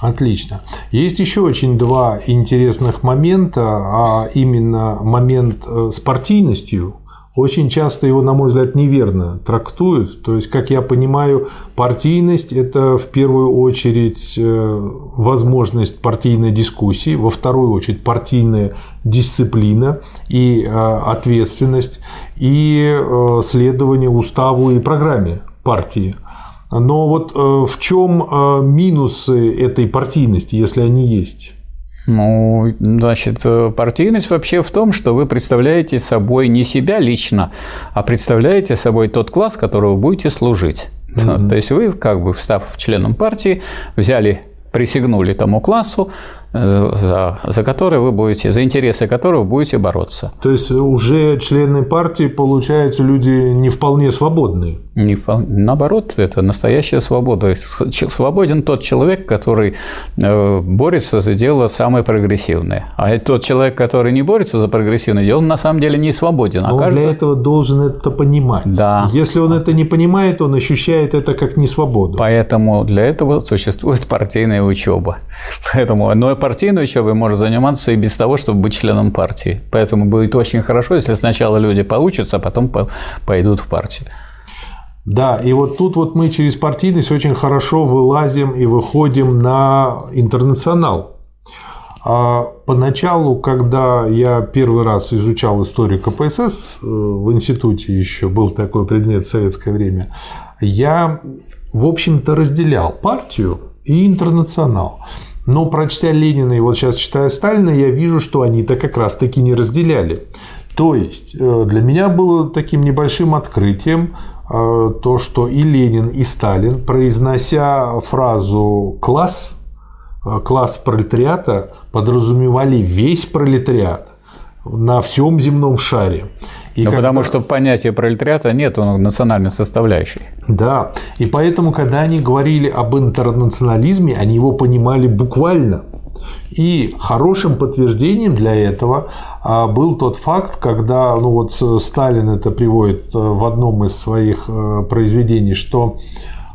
Отлично. Есть еще очень два интересных момента, а именно момент с партийностью. Очень часто его, на мой взгляд, неверно трактуют. То есть, как я понимаю, партийность – это в первую очередь возможность партийной дискуссии, во вторую очередь партийная дисциплина и ответственность, и следование уставу и программе партии. Но вот в чем минусы этой партийности, если они есть? Ну, значит, партийность вообще в том, что вы представляете собой не себя лично, а представляете собой тот класс, которого будете служить. То есть вы, как бы став членом партии, присягнули тому классу, за интересы которого будете бороться. То есть уже члены партии, получается, люди не вполне свободные. Наоборот, это настоящая свобода. Свободен тот человек, который борется за дело самое прогрессивное. А тот человек, который не борется за прогрессивное дело, он на самом деле не свободен. Но он для этого должен это понимать. Да. Если он это не понимает, он ощущает это как несвободу. Поэтому для этого существует партийная учеба. Но партийной учебой можно заниматься и без того, чтобы быть членом партии. Поэтому будет очень хорошо, если сначала люди поучатся, а потом пойдут в партию. Да, и вот тут вот мы через партийность очень хорошо вылазим и выходим на интернационал. Поначалу, когда я первый раз изучал историю КПСС в институте, еще был такой предмет в советское время, я, в общем-то, разделял партию и интернационал. Но, прочтя Ленина и вот сейчас читая Сталина, я вижу, что они-то как раз-таки не разделяли. То есть, для меня было таким небольшим открытием то, что и Ленин, и Сталин, произнося фразу «класс», «класс пролетариата», подразумевали весь пролетариат на всем земном шаре. И когда... Потому что понятия пролетариата нет, он национальной составляющей. Да, и поэтому, когда они говорили об интернационализме, они его понимали буквально. И хорошим подтверждением для этого был тот факт, когда, ну вот Сталин это приводит в одном из своих произведений, что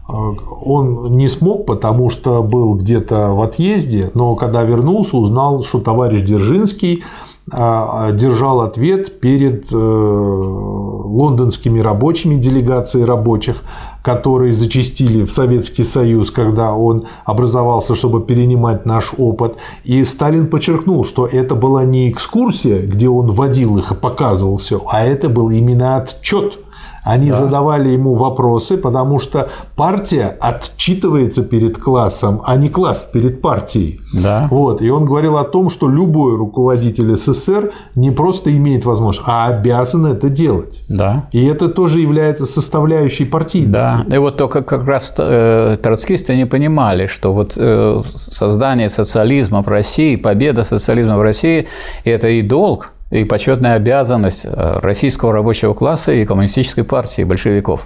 он не смог, потому что был где-то в отъезде, но когда вернулся, узнал, что товарищ Дзержинский держал ответ перед лондонскими рабочими, делегацией рабочих, которые зачастили в Советский Союз, когда он образовался, чтобы перенимать наш опыт. И Сталин подчеркнул, что это была не экскурсия, где он водил их и показывал все, а это был именно отчет. Они задавали ему вопросы, потому что партия отчитывается перед классом, а не класс перед партией. Да. Вот. И он говорил о том, что любой руководитель СССР не просто имеет возможность, а обязан это делать. Да. И это тоже является составляющей партийности. Да. И вот только как раз троцкисты не понимали, что вот создание социализма в России, победа социализма в России – это и долг, и почетная обязанность российского рабочего класса и коммунистической партии, большевиков.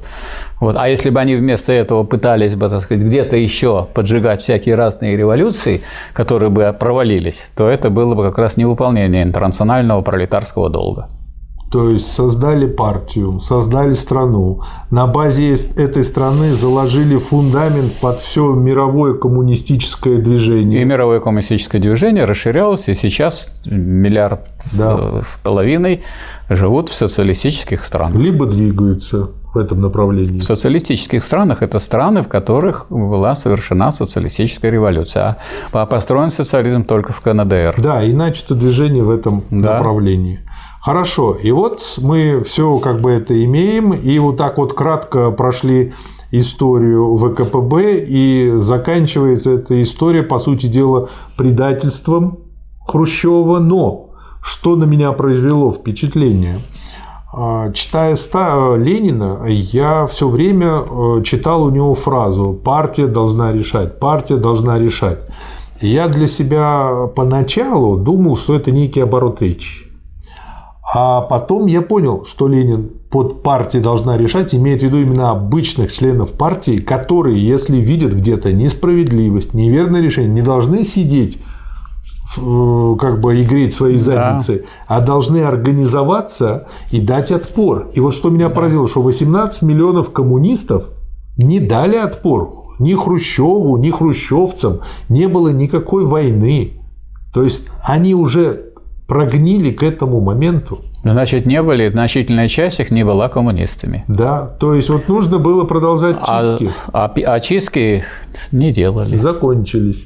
Вот. А если бы они вместо этого пытались бы, так сказать, где-то еще поджигать всякие разные революции, которые бы провалились, то это было бы как раз невыполнение интернационального пролетарского долга. То есть создали партию, создали страну, на базе этой страны заложили фундамент под все мировое коммунистическое движение. И мировое коммунистическое движение расширялось, и сейчас 1,5 миллиарда живут в социалистических странах. Либо двигаются в этом направлении. В социалистических странах – это страны, в которых была совершена социалистическая революция. А построен социализм только в КНДР. Да, иначе-то движение в этом направлении. Хорошо, и вот мы все как бы это имеем, и вот так вот кратко прошли историю ВКПБ, и заканчивается эта история, по сути дела, предательством Хрущева. Но что на меня произвело впечатление? Читая Ленина, я все время читал у него фразу «партия должна решать, партия должна решать». И я для себя поначалу думал, что это некий оборот речи. А потом я понял, что Ленин под партией должна решать, имеет в виду именно обычных членов партии, которые, если видят где-то несправедливость, неверное решение, не должны сидеть как бы и греть свои задницы, а должны организоваться и дать отпор. И вот что меня поразило, что 18 миллионов коммунистов не дали отпор ни Хрущеву, ни хрущевцам, не было никакой войны. То есть они уже прогнили к этому моменту. Значит, не были, значительная часть их не была коммунистами. Да, то есть вот нужно было продолжать чистки. А чистки не делали. Закончились.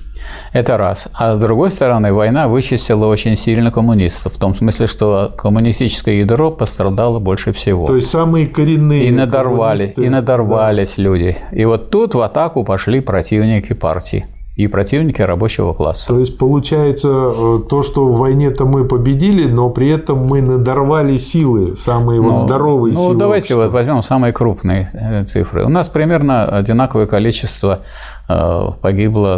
Это раз. А с другой стороны, война вычистила очень сильно коммунистов, в том смысле, что коммунистическое ядро пострадало больше всего. То есть самые коренные коммунисты. И надорвались люди. И вот тут в атаку пошли противники партии. И противники рабочего класса. То есть, получается, то, что в войне-то мы победили, но при этом мы надорвали силы, самые здоровые силы. Ну, давайте вот возьмем самые крупные цифры. У нас примерно одинаковое количество погибло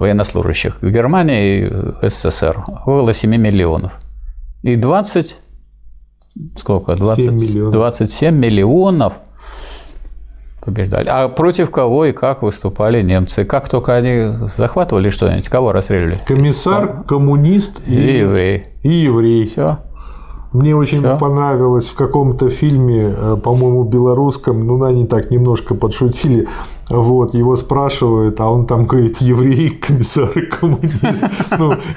военнослужащих в Германии и СССР. Около 7 миллионов. И 27 миллионов побеждали. А против кого и как выступали немцы? Как только они захватывали что-нибудь, кого расстреливали? Комиссар, коммунист и еврей. Все. Мне очень понравилось в каком-то фильме, по-моему, белорусском, они так немножко подшутили, его спрашивают, а он там говорит, еврей, комиссар и коммунист.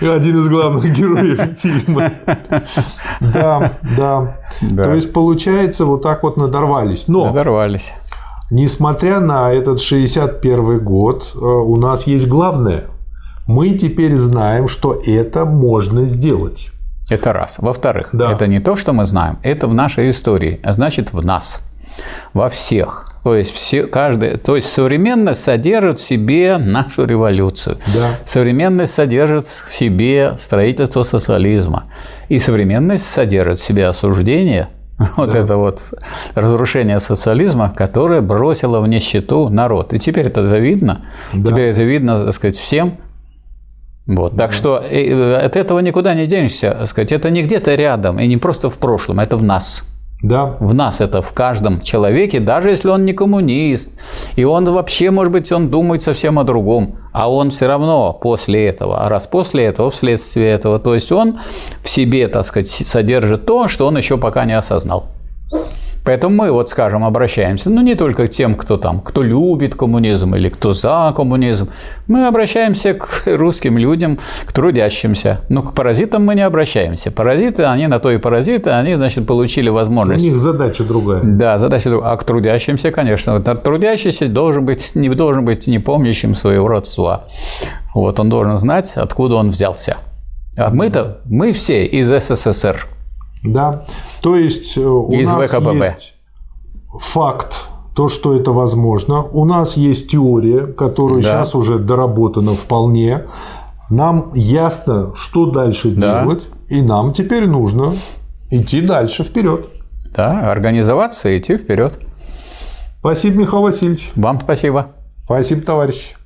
Один из главных героев фильма. Да. То есть, получается, вот так вот надорвались. Надорвались. Несмотря на этот 61 год, у нас есть главное. Мы теперь знаем, что это можно сделать. Это раз. Во-вторых, это не то, что мы знаем, это в нашей истории, а значит в нас, во всех. То есть, современность содержит в себе нашу революцию. Да. Современность содержит в себе строительство социализма. И современность содержит в себе осуждение, разрушение социализма, которое бросило в нищету народ. И теперь это видно. Да. Теперь это видно, так сказать, всем. Вот. Так что от этого никуда не денешься. Так сказать. Это не где-то рядом, и не просто в прошлом, это в нас. Да. В нас это, в каждом человеке, даже если он не коммунист, и он вообще, может быть, он думает совсем о другом, а он все равно после этого, а раз после этого, вследствие этого, то есть он в себе, так сказать, содержит то, что он еще пока не осознал. Поэтому мы, вот скажем, обращаемся, ну, не только к тем, кто там, кто любит коммунизм или кто за коммунизм, мы обращаемся к русским людям, к трудящимся. Но к паразитам мы не обращаемся. Паразиты, они на то и паразиты, они, значит, получили возможность. У них задача другая. Да, задача другая. А к трудящимся, конечно, вот трудящийся не должен быть не помнящим своего родства. Вот он должен знать, откуда он взялся. А мы-то, мы все из СССР. Да, то есть у нас есть факт, то, что это возможно. У нас есть теория, которая сейчас уже доработана вполне. Нам ясно, что дальше делать, и нам теперь нужно идти дальше, вперед. Да, организоваться и идти вперед. Спасибо, Михаил Васильевич. Вам спасибо. Спасибо, товарищ.